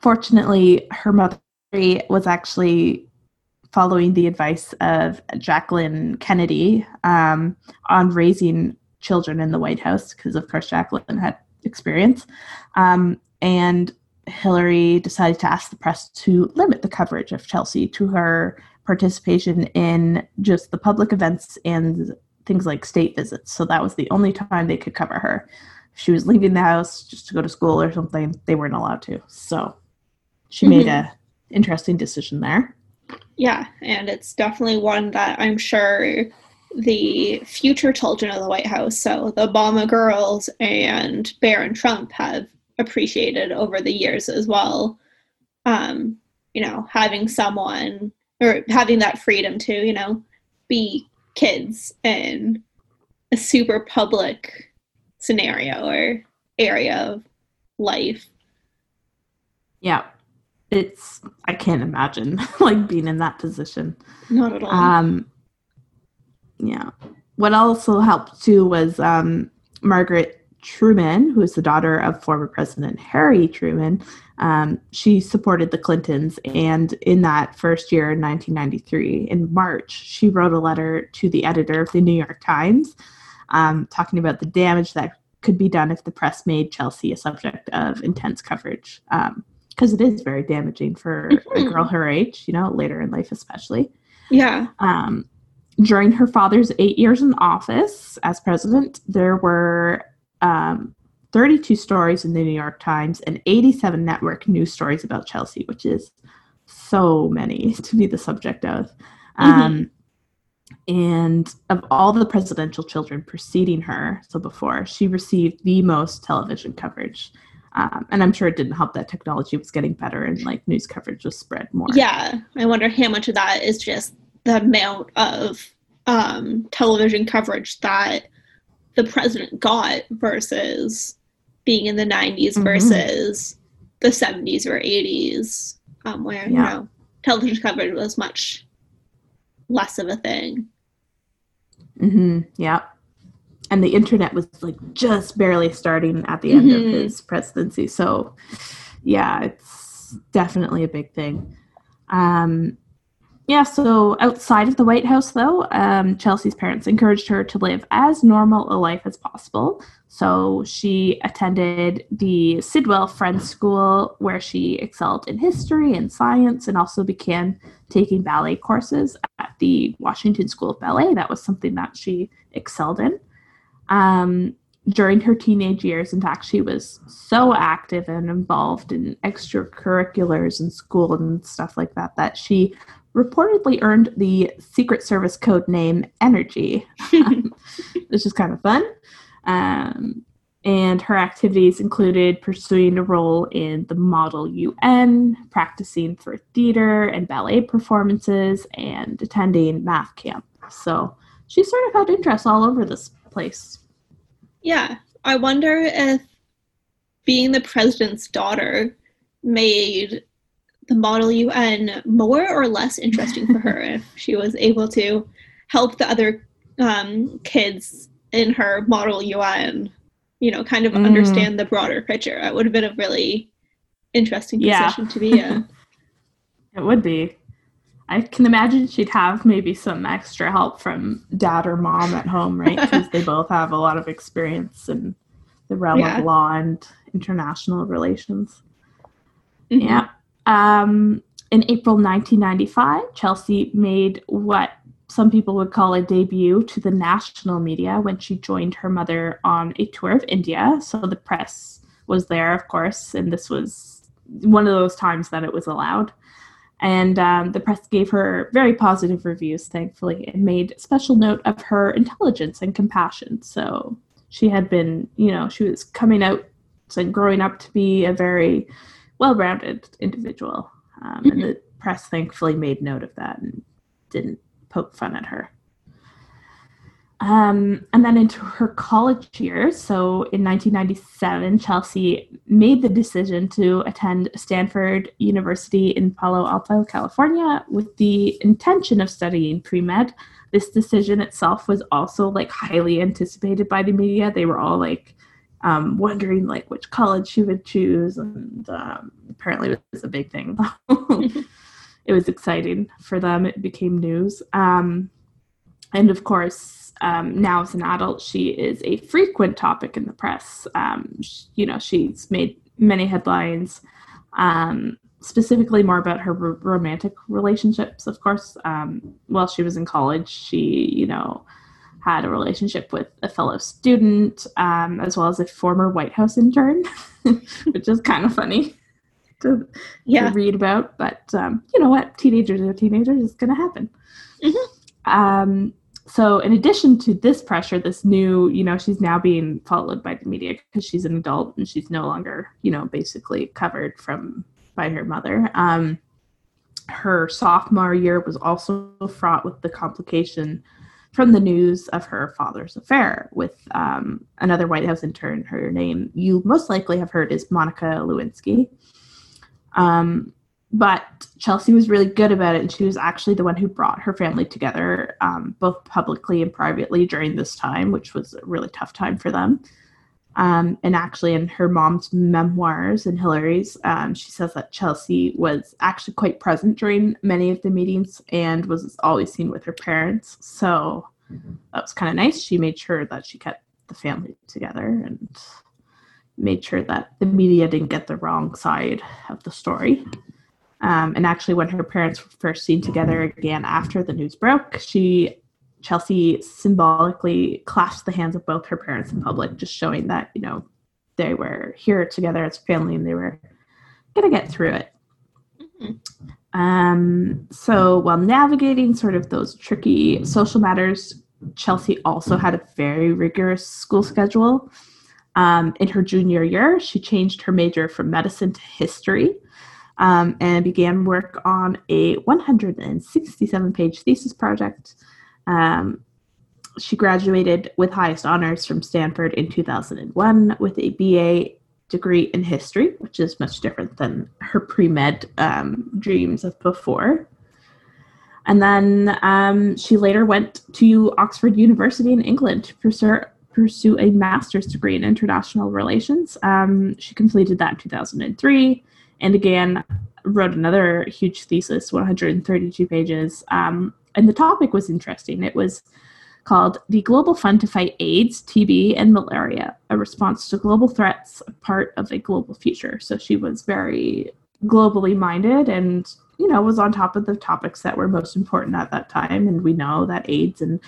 Fortunately, her mother was actually following the advice of Jacqueline Kennedy um, on raising children in the White House, because of course Jacqueline had experience. Um, and Hillary decided to ask the press to limit the coverage of Chelsea to her participation in just the public events and things like state visits. So that was the only time they could cover her. If she was leaving the house just to go to school or something, they weren't allowed to. So she made mm-hmm. a interesting decision there. Yeah, and it's definitely one that I'm sure the future children of the White House, so the Obama girls and Barron Trump, have appreciated over the years as well. Um, you know, having someone or having that freedom to, you know, be kids in a super public scenario or area of life. Yeah. It's, I can't imagine, like, being in that position. Not at all. Um, yeah. What also helped, too, was um, Margaret Truman, who is the daughter of former President Harry Truman. Um, she supported the Clintons, and in that first year, in nineteen ninety-three, in March, she wrote a letter to the editor of the New York Times um, talking about the damage that could be done if the press made Chelsea a subject of intense coverage. Um because it is very damaging for mm-hmm. a girl her age, you know, later in life especially. Yeah. Um, during her father's eight years in office as president, there were um, thirty-two stories in the New York Times and eighty-seven network news stories about Chelsea, which is so many to be the subject of. Um, mm-hmm. And of all the presidential children preceding her, so before, she received the most television coverage. Um, and I'm sure it didn't help that technology was getting better and, like, news coverage was spread more. Yeah. I wonder how much of that is just the amount of um, television coverage that the president got versus being in the nineties mm-hmm. versus the seventies or eighties, um, where, yeah. you know, television coverage was much less of a thing. Mm-hmm. Yeah. And the internet was like just barely starting at the end mm-hmm. of his presidency. So yeah, it's definitely a big thing. Um, yeah. So outside of the White House though, um, Chelsea's parents encouraged her to live as normal a life as possible. So she attended the Sidwell Friends School where she excelled in history and science and also began taking ballet courses at the Washington School of Ballet. That was something that she excelled in. Um, during her teenage years, in fact, she was so active and involved in extracurriculars and school and stuff like that, that she reportedly earned the Secret Service code name Energy, which is kind of fun. Um, and her activities included pursuing a role in the Model U N, practicing for theater and ballet performances, and attending math camp. So she sort of had interests all over this place. Yeah, I wonder if being the president's daughter made the Model U N more or less interesting for her, if she was able to help the other um, kids in her Model U N, you know, kind of mm. understand the broader picture. It would have been a really interesting yeah. position to be in. It would be. I can imagine she'd have maybe some extra help from dad or mom at home, right? Because they both have a lot of experience in the realm yeah. of law and international relations. Mm-hmm. Yeah. Um, in April nineteen ninety-five, Chelsea made what some people would call a debut to the national media when she joined her mother on a tour of India. So the press was there, of course, and this was one of those times that it was allowed. And um, the press gave her very positive reviews, thankfully, and made special note of her intelligence and compassion. So she had been, you know, she was coming out and growing up to be a very well-rounded individual, um, and the press thankfully made note of that and didn't poke fun at her. Um, and then into her college years, so in nineteen ninety-seven, Chelsea made the decision to attend Stanford University in Palo Alto, California, with the intention of studying pre-med. This decision itself was also like highly anticipated by the media. They were all like, Um, wondering like which college she would choose, and um, apparently it was a big thing. It was exciting for them. It became news. Um, and of course, um, now as an adult, she is a frequent topic in the press. Um, she, you know, she's made many headlines, um, specifically more about her r- romantic relationships, of course. Um, while she was in college, she, you know, had a relationship with a fellow student, um, as well as a former White House intern, which is kind of funny to, yeah. to read about. But um, you know what? Teenagers are teenagers. It's going to happen. Mm-hmm. Um, so in addition to this pressure, this new, you know, she's now being followed by the media because she's an adult and she's no longer, you know, basically covered from by her mother. Um, her sophomore year was also fraught with the complication from the news of her father's affair with um, another White House intern. Her name you most likely have heard is Monica Lewinsky. Um, but Chelsea was really good about it, and she was actually the one who brought her family together, um, both publicly and privately during this time, which was a really tough time for them. Um, and actually in her mom's memoirs and Hillary's, um, she says that Chelsea was actually quite present during many of the meetings and was always seen with her parents. So mm-hmm. that was kind of nice. She made sure that she kept the family together and made sure that the media didn't get the wrong side of the story. Um, and actually when her parents were first seen together again after the news broke, she Chelsea symbolically clasped the hands of both her parents in public, just showing that, you know, they were here together as family and they were going to get through it. Mm-hmm. Um, so while navigating sort of those tricky social matters, Chelsea also had a very rigorous school schedule. Um, in her junior year, she changed her major from medicine to history. Um, and began work on a one hundred sixty-seven page thesis project. Um, she graduated with highest honors from Stanford in two thousand one with a B A degree in history, which is much different than her pre-med um, dreams of before. And then um, she later went to Oxford University in England to pursue, pursue a master's degree in international relations. Um, she completed that in two thousand three and again wrote another huge thesis, one hundred thirty-two pages, um, and the topic was interesting. It was called The Global Fund to Fight AIDS, T B, and Malaria, a Response to Global Threats, a Part of a Global Future. So she was very globally minded and, you know, was on top of the topics that were most important at that time. And we know that AIDS and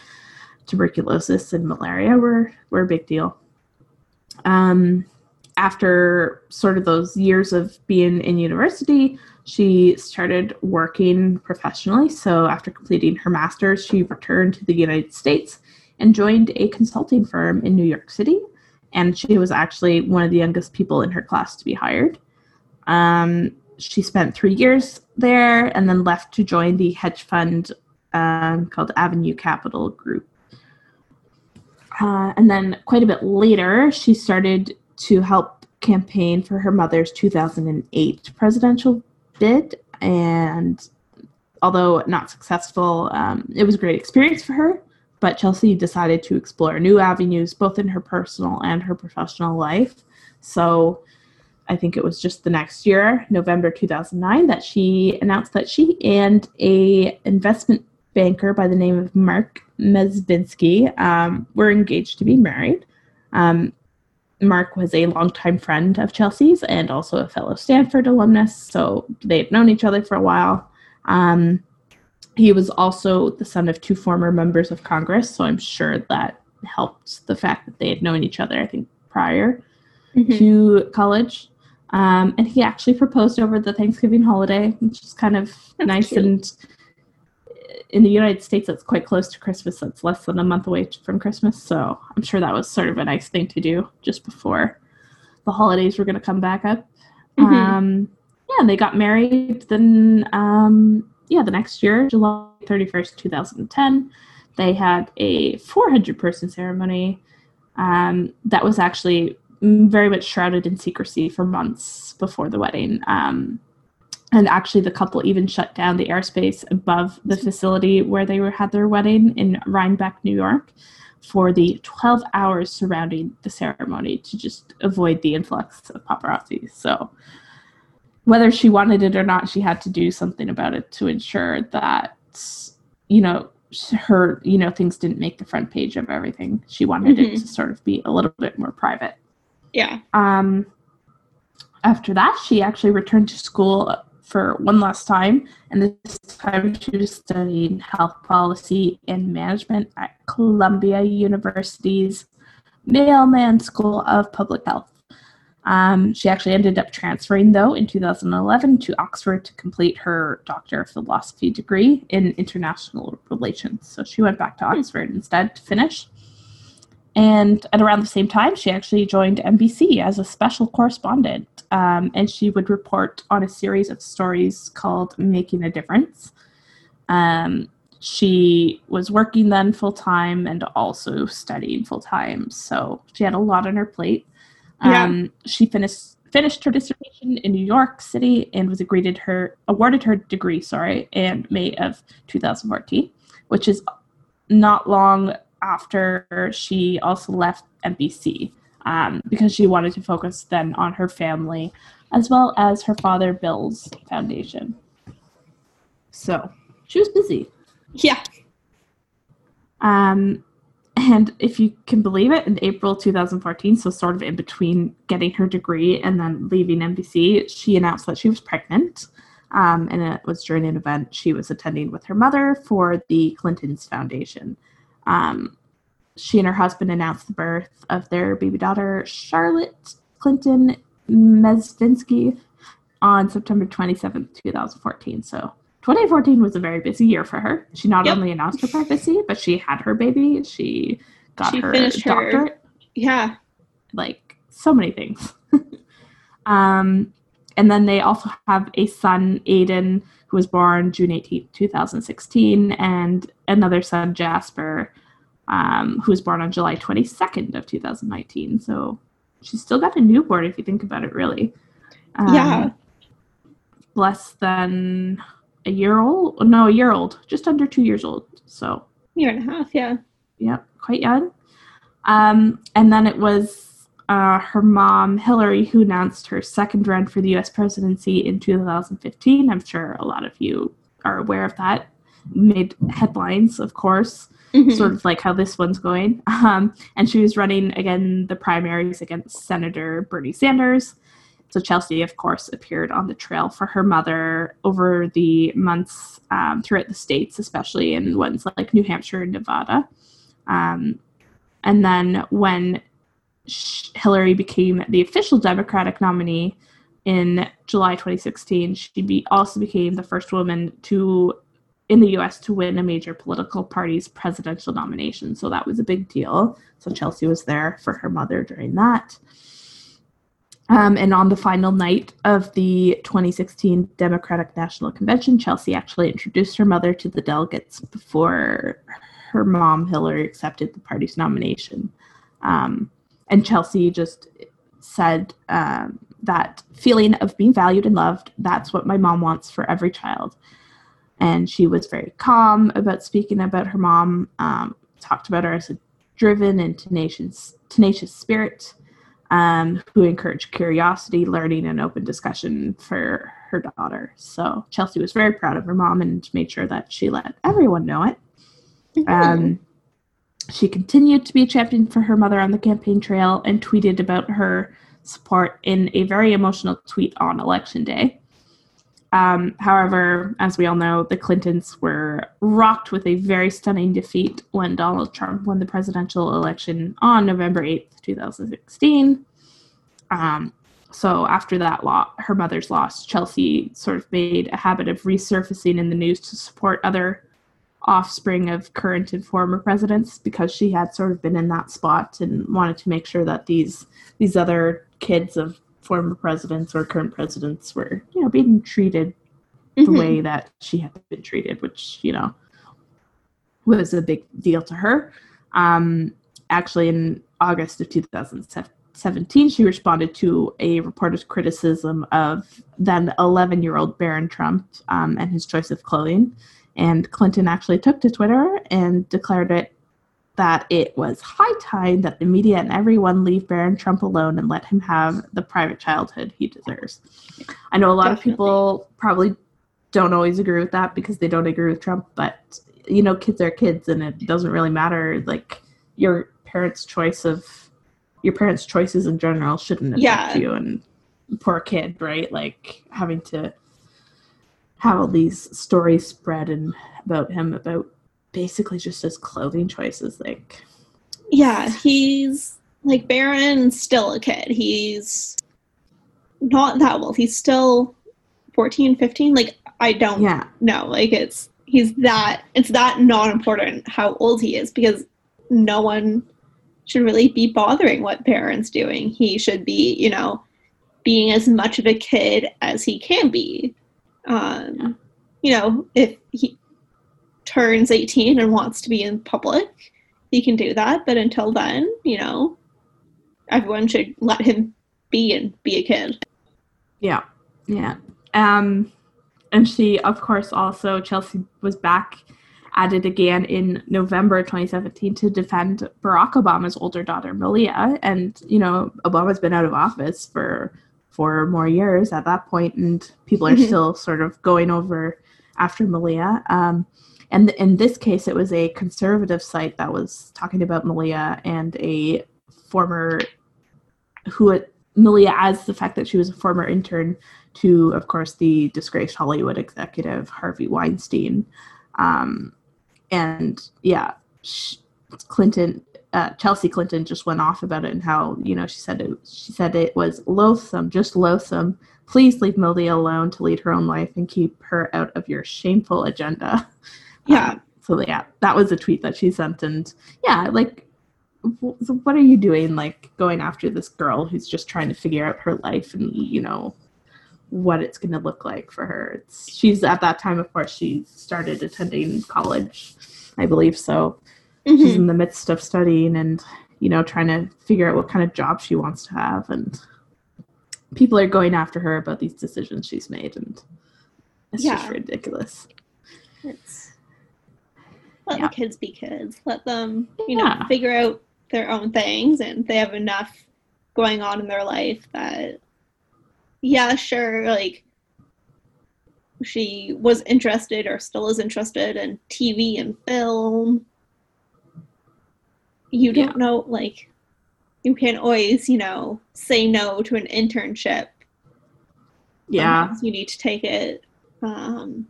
tuberculosis and malaria were, were a big deal. Um, after sort of those years of being in university, she started working professionally. So after completing her master's, she returned to the United States and joined a consulting firm in New York City. And she was actually one of the youngest people in her class to be hired. Um, she spent three years there and then left to join the hedge fund um, called Avenue Capital Group. Uh, and then quite a bit later, she started to help campaign for her mother's two thousand eight presidential bid. And although not successful, um, it was a great experience for her. But Chelsea decided to explore new avenues, both in her personal and her professional life. So I think it was just the next year, November two thousand nine, that she announced that she and a investment banker by the name of Mark Mezbinsky um, were engaged to be married. Um, Mark was a longtime friend of Chelsea's and also a fellow Stanford alumnus, so they had known each other for a while. Um, He was also the son of two former members of Congress, so I'm sure that helped the fact that they had known each other, I think, prior mm-hmm. to college. Um, and he actually proposed over the Thanksgiving holiday, which is kind of that's nice. Cute. And in the United States, it's quite close to Christmas. It's less than a month away from Christmas, so I'm sure that was sort of a nice thing to do just before the holidays were going to come back up. Mm-hmm. Um, yeah, they got married then... Um, Yeah, the next year, July thirty-first, twenty ten, they had a four hundred person ceremony um, that was actually very much shrouded in secrecy for months before the wedding. Um, and actually, the couple even shut down the airspace above the facility where they were, had their wedding in Rhinebeck, New York, for the twelve hours surrounding the ceremony to just avoid the influx of paparazzi. So... whether she wanted it or not, she had to do something about it to ensure that, you know, her, you know, things didn't make the front page of everything. She wanted mm-hmm. it to sort of be a little bit more private. Yeah. Um. After that, she actually returned to school for one last time, and this time she was studying health policy and management at Columbia University's Mailman School of Public Health. Um, she actually ended up transferring, though, in two thousand eleven to Oxford to complete her Doctor of Philosophy degree in International Relations. So she went back to Oxford mm. instead to finish. And at around the same time, she actually joined N B C as a special correspondent. Um, and she would report on a series of stories called Making a Difference. Um, she was working then full-time and also studying full-time. So she had a lot on her plate. Yeah. Um, she finished finished her dissertation in New York City and was greeted her awarded her degree, sorry, in May of two thousand fourteen, which is not long after she also left N B C um, because she wanted to focus then on her family as well as her father Bill's foundation. So she was busy. Yeah. Um. And if you can believe it, in April two thousand fourteen, so sort of in between getting her degree and then leaving N B C, she announced that she was pregnant. Um, and it was during an event she was attending with her mother for the Clinton Foundation. Um, she and her husband announced the birth of their baby daughter, Charlotte Clinton Mezvinsky, on September twenty-seventh, twenty fourteen. So twenty fourteen was a very busy year for her. She not yep. only announced her pregnancy, but she had her baby. She got she her doctorate. Her, yeah. Like, so many things. um, and then they also have a son, Aiden, who was born June eighteenth, twenty sixteen, and another son, Jasper, um, who was born on July twenty-second of twenty nineteen. So she's still got a newborn, if you think about it, really. Um, yeah. Less than... a year old? No, a year old. Just under two years old. So year and a half, yeah. Yeah, quite young. Um, and then it was uh, her mom, Hillary, who announced her second run for the U S presidency in two thousand fifteen. I'm sure a lot of you are aware of that. Made headlines, of course, mm-hmm. sort of like how this one's going. Um, and she was running, again, the primaries against Senator Bernie Sanders. So Chelsea, of course, appeared on the trail for her mother over the months um, throughout the states, especially in ones like New Hampshire and Nevada. Um, and then when Hillary became the official Democratic nominee in July twenty sixteen. She be, also became the first woman to in the U S to win a major political party's presidential nomination. So that was a big deal. So Chelsea was there for her mother during that. Um, and on the final night of the twenty sixteen Democratic National Convention, Chelsea actually introduced her mother to the delegates before her mom, Hillary, accepted the party's nomination. Um, and Chelsea just said um, that feeling of being valued and loved, that's what my mom wants for every child. And she was very calm about speaking about her mom, um, talked about her as a driven and tenacious, tenacious spirit, Um, who encouraged curiosity, learning, and open discussion for her daughter. So Chelsea was very proud of her mom and made sure that she let everyone know it. Mm-hmm. Um, she continued to be a champion for her mother on the campaign trail and tweeted about her support in a very emotional tweet on Election Day. Um, however, as we all know, the Clintons were rocked with a very stunning defeat when Donald Trump won the presidential election on November eighth, twenty sixteen. Um, so after that, lo- her mother's loss, Chelsea sort of made a habit of resurfacing in the news to support other offspring of current and former presidents, because she had sort of been in that spot and wanted to make sure that these these other kids of former presidents or current presidents were, you know, being treated the mm-hmm. way that she had been treated, which, you know, was a big deal to her. Um, actually, in August of two thousand seventeen, she responded to a reporter's criticism of then eleven-year-old Barron Trump um, and his choice of clothing. And Clinton actually took to Twitter and declared it that it was high time that the media and everyone leave Barron Trump alone and let him have the private childhood he deserves. I know a lot Definitely. of people probably don't always agree with that because they don't agree with Trump, but, you know, kids are kids and it doesn't really matter. Like, your parents' choice of, your parents' choices in general shouldn't affect yeah. you. And poor kid, right? Like, having to have all these stories spread and about him about basically just his clothing choices. Like, yeah, he's like, Barron's still a kid. He's not that old. He's still fourteen, fifteen. Like, I don't yeah. know. Like, it's, he's that, it's that not important how old he is, because no one should really be bothering what Barron's doing. He should be, you know, being as much of a kid as he can be. Um, yeah. You know, if he turns eighteen and wants to be in public, he can do that, but until then, you know, everyone should let him be and be a kid. Yeah, yeah. Um, and she, of course, also, Chelsea was back at it again in November twenty seventeen to defend Barack Obama's older daughter, Malia, and, you know, Obama's been out of office for four more years at that point, and people are still sort of going over after Malia. Um, And in this case, it was a conservative site that was talking about Malia and a former, who Malia as the fact that she was a former intern to, of course, the disgraced Hollywood executive Harvey Weinstein. Um, and yeah, she, Clinton, uh, Chelsea Clinton just went off about it and how, you know, she said it, she said it was loathsome, just loathsome. Please leave Malia alone to lead her own life and keep her out of your shameful agenda. Yeah. Um, so yeah, that was a tweet that she sent, and yeah, like, w- what are you doing? Like, going after this girl who's just trying to figure out her life and, you know, what it's going to look like for her. It's, she's at that time, of course, she started attending college, I believe. So mm-hmm. she's in the midst of studying and, you know, trying to figure out what kind of job she wants to have, and people are going after her about these decisions she's made, and it's yeah. just ridiculous. It's- Let yeah. the kids be kids. Let them, you yeah. know, figure out their own things, and they have enough going on in their life that, yeah, sure, like, she was interested or still is interested in T V and film. You don't yeah. know, like, you can't always, you know, say no to an internship. Yeah. Sometimes you need to take it. Um,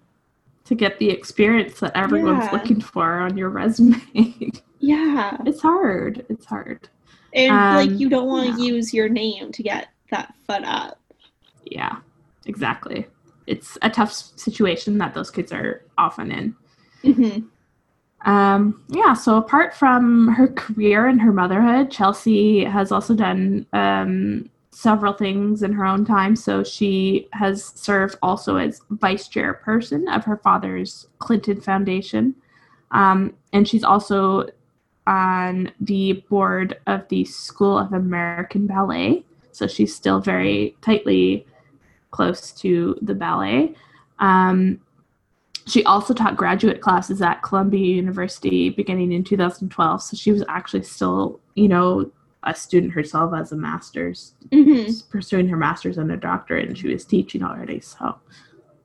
to get the experience that everyone's yeah. looking for on your resume. yeah. It's hard. It's hard. And um, like, you don't want to yeah. use your name to get that foot up. Yeah, exactly. It's a tough situation that those kids are often in. Mm-hmm. Um, yeah, so apart from her career and her motherhood, Chelsea has also done um, several things in her own time. So she has served also as vice chairperson of her father's Clinton Foundation. Um, and she's also on the board of the School of American Ballet. So she's still very tightly close to the ballet. Um, she also taught graduate classes at Columbia University beginning in two thousand twelve. So she was actually still, you know, a student herself as a master's, mm-hmm. pursuing her master's and a doctorate, and she was teaching already. So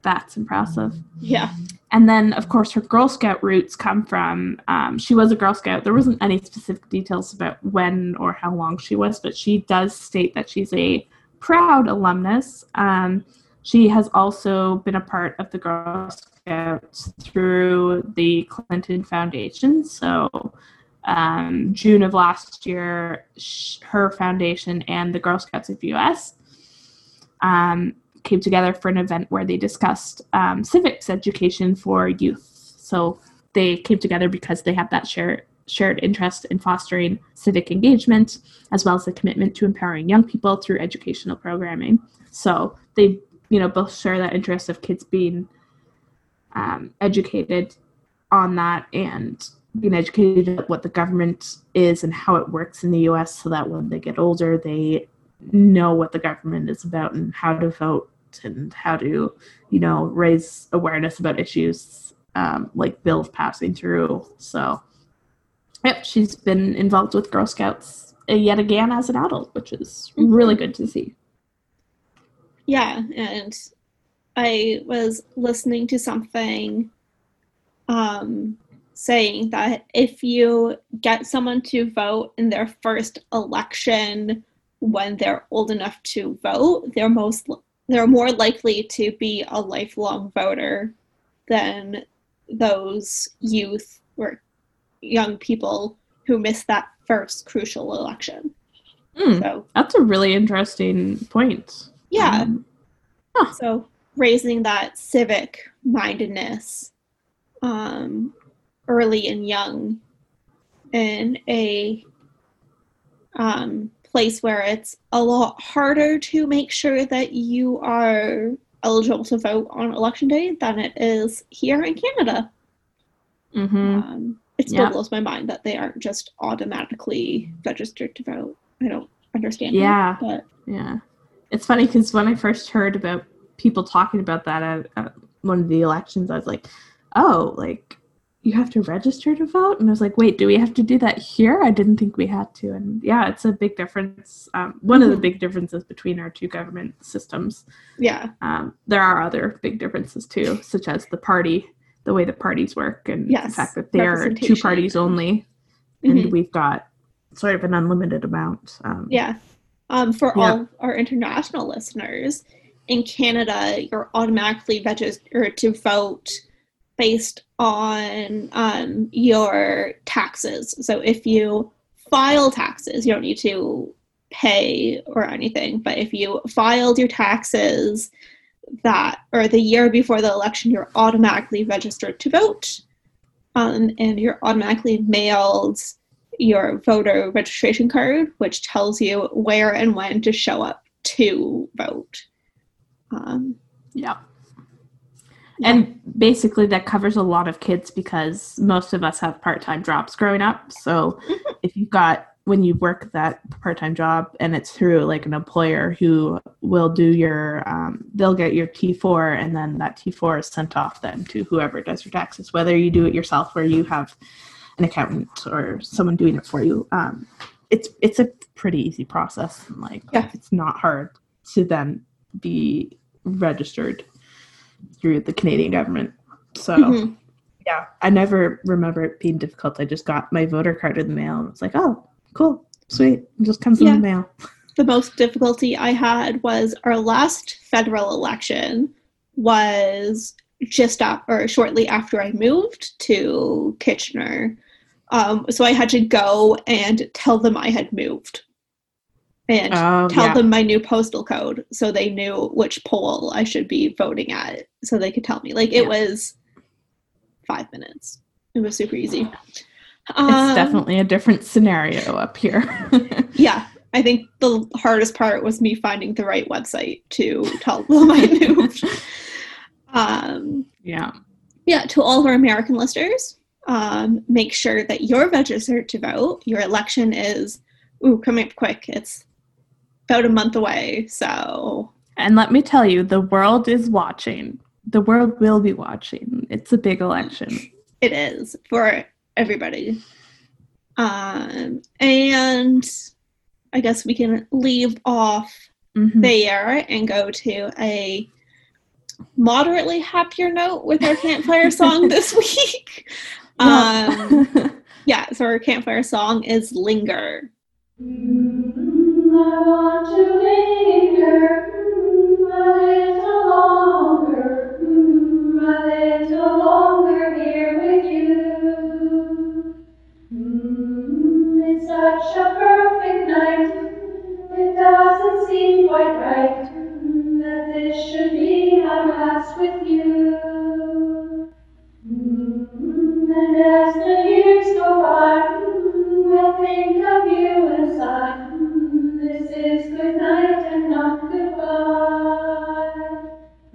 that's impressive. Yeah. And then, of course, her Girl Scout roots come from, um, she was a Girl Scout. There wasn't any specific details about when or how long she was, but she does state that she's a proud alumnus. Um, she has also been a part of the Girl Scouts through the Clinton Foundation. So um, June of last year, sh- her foundation and the Girl Scouts of U S um, came together for an event where they discussed um, civics education for youth. So they came together because they have that share, shared interest in fostering civic engagement, as well as a commitment to empowering young people through educational programming. So they, you know, both share that interest of kids being um, educated on that and being educated about what the government is and how it works in the U S, so that when they get older, they know what the government is about and how to vote and how to, you know, raise awareness about issues um, like bills passing through. So, yep, she's been involved with Girl Scouts yet again as an adult, which is really good to see. Yeah, and I was listening to something um, saying that if you get someone to vote in their first election when they're old enough to vote, they're most they're more likely to be a lifelong voter than those youth or young people who missed that first crucial election. Mm, so that's a really interesting point. Yeah. Um, huh. So raising that civic mindedness um, early and young in a um, place where it's a lot harder to make sure that you are eligible to vote on election day than it is here in Canada. Mm-hmm. Um, it still yeah. blows my mind that they aren't just automatically registered to vote. I don't understand. Yeah, that, but. yeah. It's funny because when I first heard about people talking about that at, at one of the elections, I was like, oh, like, you have to register to vote? And I was like, wait, do we have to do that here? I didn't think we had to. And yeah, it's a big difference. Um, one mm-hmm. of the big differences between our two government systems. Yeah. Um, there are other big differences too, such as the party, the way the parties work, and yes. the fact that they are two parties only. Mm-hmm. And we've got sort of an unlimited amount. Um, yeah. Um, for yeah. all our international listeners, in Canada, you're automatically registered to vote based on um, your taxes. So if you file taxes, you don't need to pay or anything. But if you filed your taxes that or the year before the election, you're automatically registered to vote. Um, and you're automatically mailed your voter registration card, which tells you where and when to show up to vote. Um, yeah. And basically that covers a lot of kids because most of us have part-time jobs growing up. So if you've got, when you work that part-time job and it's through like an employer who will do your, um, they'll get your T four, and then that T four is sent off then to whoever does your taxes, whether you do it yourself or you have an accountant or someone doing it for you. Um, it's, it's a pretty easy process. And like, yeah. it's not hard to then be registered through the Canadian government. So mm-hmm. yeah, I never remember it being difficult. I just got my voter card in the mail and it's like, oh, cool, sweet. It just comes yeah. in the mail. The most difficulty I had was our last federal election was just up, or shortly after I moved to Kitchener. Um, so I had to go and tell them I had moved and oh, tell yeah. them my new postal code so they knew which poll I should be voting at so they could tell me. Like, it yeah. was five minutes. It was super easy. It's um, definitely a different scenario up here. yeah. I think the hardest part was me finding the right website to tell them I moved. Um, yeah. Yeah, to all of our American listeners, um, make sure that you're registered to vote. Your election is, ooh, coming up quick. It's about a month away, so. And let me tell you, the world is watching. The world will be watching. It's a big election. It is, for everybody. Um, and I guess we can leave off mm-hmm. there and go to a moderately happier note with our campfire song this week. Um, yeah, so our campfire song is Linger. Mm, I want to linger, mm, a little longer, mm, a little longer here with you. Mm, it's such a perfect night, it doesn't seem quite right. That this should be our last with you. Mm-hmm. And as the years go by, mm-hmm, we'll think of you and sigh. Mm-hmm. This is good night and not goodbye.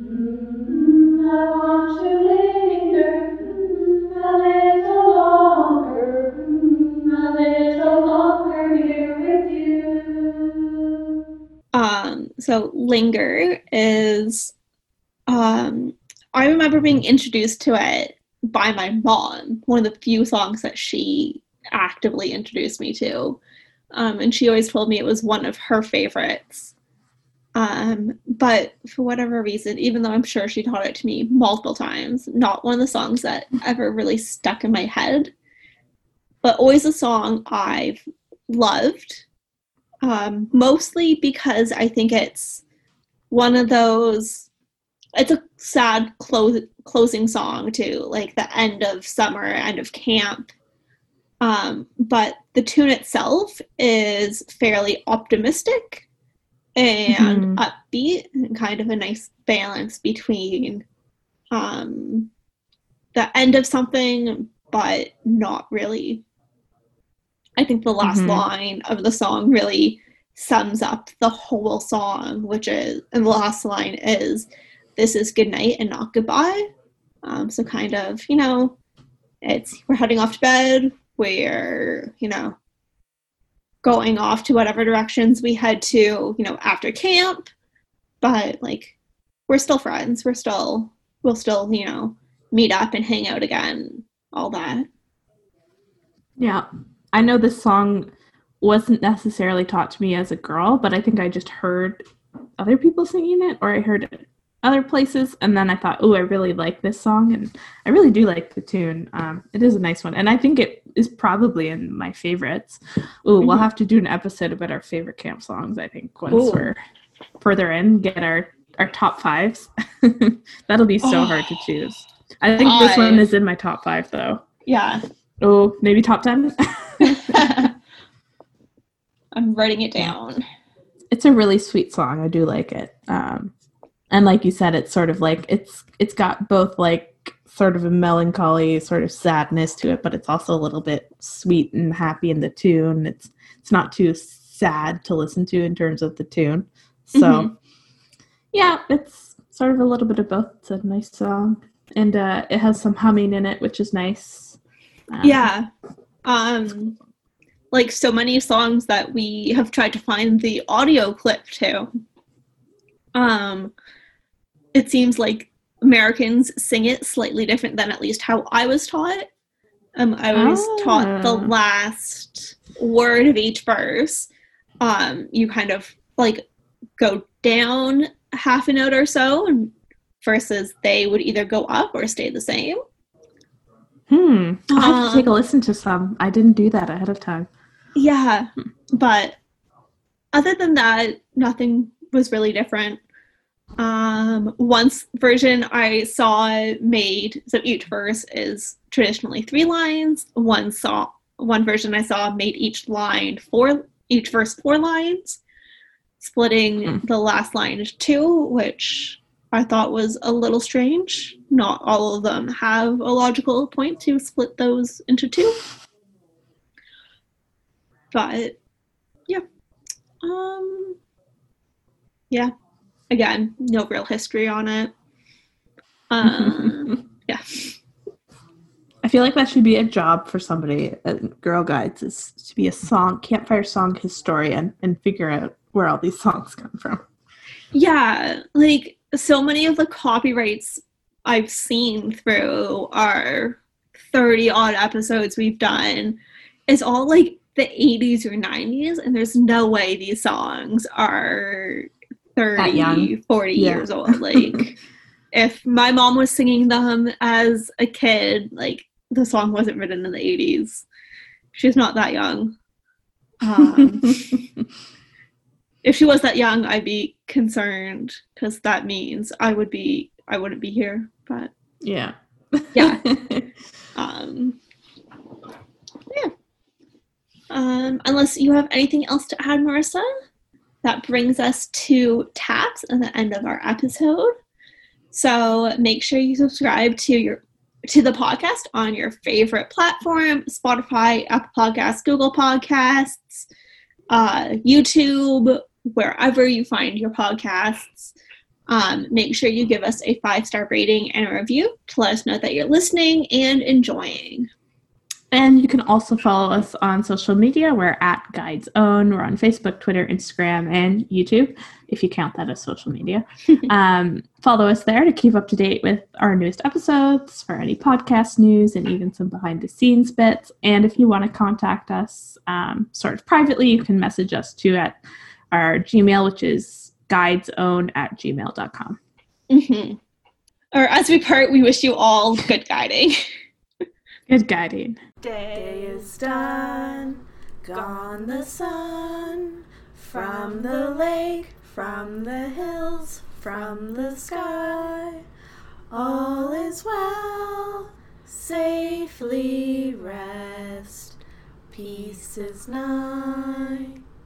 Mm-hmm. I want to linger, mm-hmm, a little longer, mm-hmm, a little longer here with you. Um. So Linger is, um, I remember being introduced to it by my mom, one of the few songs that she actively introduced me to. Um, and she always told me it was one of her favorites. Um, but for whatever reason, even though I'm sure she taught it to me multiple times, not one of the songs that ever really stuck in my head, but always a song I've loved. Um, mostly because I think it's one of those, it's a sad close, closing song to like the end of summer, end of camp. Um, but the tune itself is fairly optimistic and mm-hmm. upbeat, and kind of a nice balance between um, the end of something, but not really. I think the last mm-hmm. line of the song really sums up the whole song, which is, and the last line is, this is good night and not goodbye. Um, so kind of, you know, it's, we're heading off to bed, we're, you know, going off to whatever directions we head to, you know, after camp, but like, we're still friends, we're still, we'll still, you know, meet up and hang out again, all that. Yeah. I know this song wasn't necessarily taught to me as a girl, but I think I just heard other people singing it, or I heard it other places, and then I thought, oh, I really like this song, and I really do like the tune. Um, it is a nice one, and I think it is probably in my favorites. Oh, mm-hmm. We'll have to do an episode about our favorite camp songs, I think, once Ooh. We're further in, get our, our top fives. That'll be so oh. hard to choose. I think I... this one is in my top five, though. Yeah. Oh, maybe top ten? I'm writing it down. It's a really sweet song. I do like it. Um, and like you said, it's sort of like, it's it's got both like sort of a melancholy sort of sadness to it, but it's also a little bit sweet and happy in the tune. It's it's not too sad to listen to in terms of the tune. So mm-hmm. yeah, it's sort of a little bit of both. It's a nice song. And uh, it has some humming in it, which is nice. Um, yeah. Um, like so many songs that we have tried to find the audio clip to. Um, it seems like Americans sing it slightly different than at least how I was taught. Um, I was oh. taught the last word of each verse. Um, you kind of like go down half a note or so, and versus they would either go up or stay the same. Hmm. I'll have um, to take a listen to some. I didn't do that ahead of time. Yeah, but other than that, nothing was really different. Um, once version I saw made, so each verse is traditionally three lines. One saw one version I saw made each line four, each verse four lines, splitting mm. the last line into two, which I thought was a little strange. Not all of them have a logical point to split those into two. But, yeah. Um, yeah. Again, no real history on it. Um, yeah. I feel like that should be a job for somebody at Girl Guides, is to be a song, campfire song historian and figure out where all these songs come from. Yeah, like so many of the copyrights I've seen through our thirty odd episodes we've done is all like the eighties or nineties, and there's no way these songs are thirty, forty yeah. years old. Like, if my mom was singing them as a kid, like, the song wasn't written in the eighties. She's not that young. Um, if she was that young, I'd be concerned, because that means I would be, I wouldn't be here, but. Yeah. Yeah. um, yeah. Um, unless you have anything else to add, Marissa, that brings us to taps and the end of our episode. So make sure you subscribe to your to the podcast on your favorite platform: Spotify, Apple Podcasts, Google Podcasts, uh, YouTube, wherever you find your podcasts. Um, make sure you give us a five-star rating and a review to let us know that you're listening and enjoying. And you can also follow us on social media. We're at Guides Own. We're on Facebook, Twitter, Instagram, and YouTube, if you count that as social media. um, follow us there to keep up to date with our newest episodes, for any podcast news, and even some behind-the-scenes bits. And if you want to contact us um, sort of privately, you can message us, too, at our Gmail, which is guidesown at gmail dot com. Mm-hmm. Or as we part, we wish you all good guiding. Good guiding. Day is done, gone the sun, from the lake, from the hills, from the sky. All is well, safely rest, peace is nigh.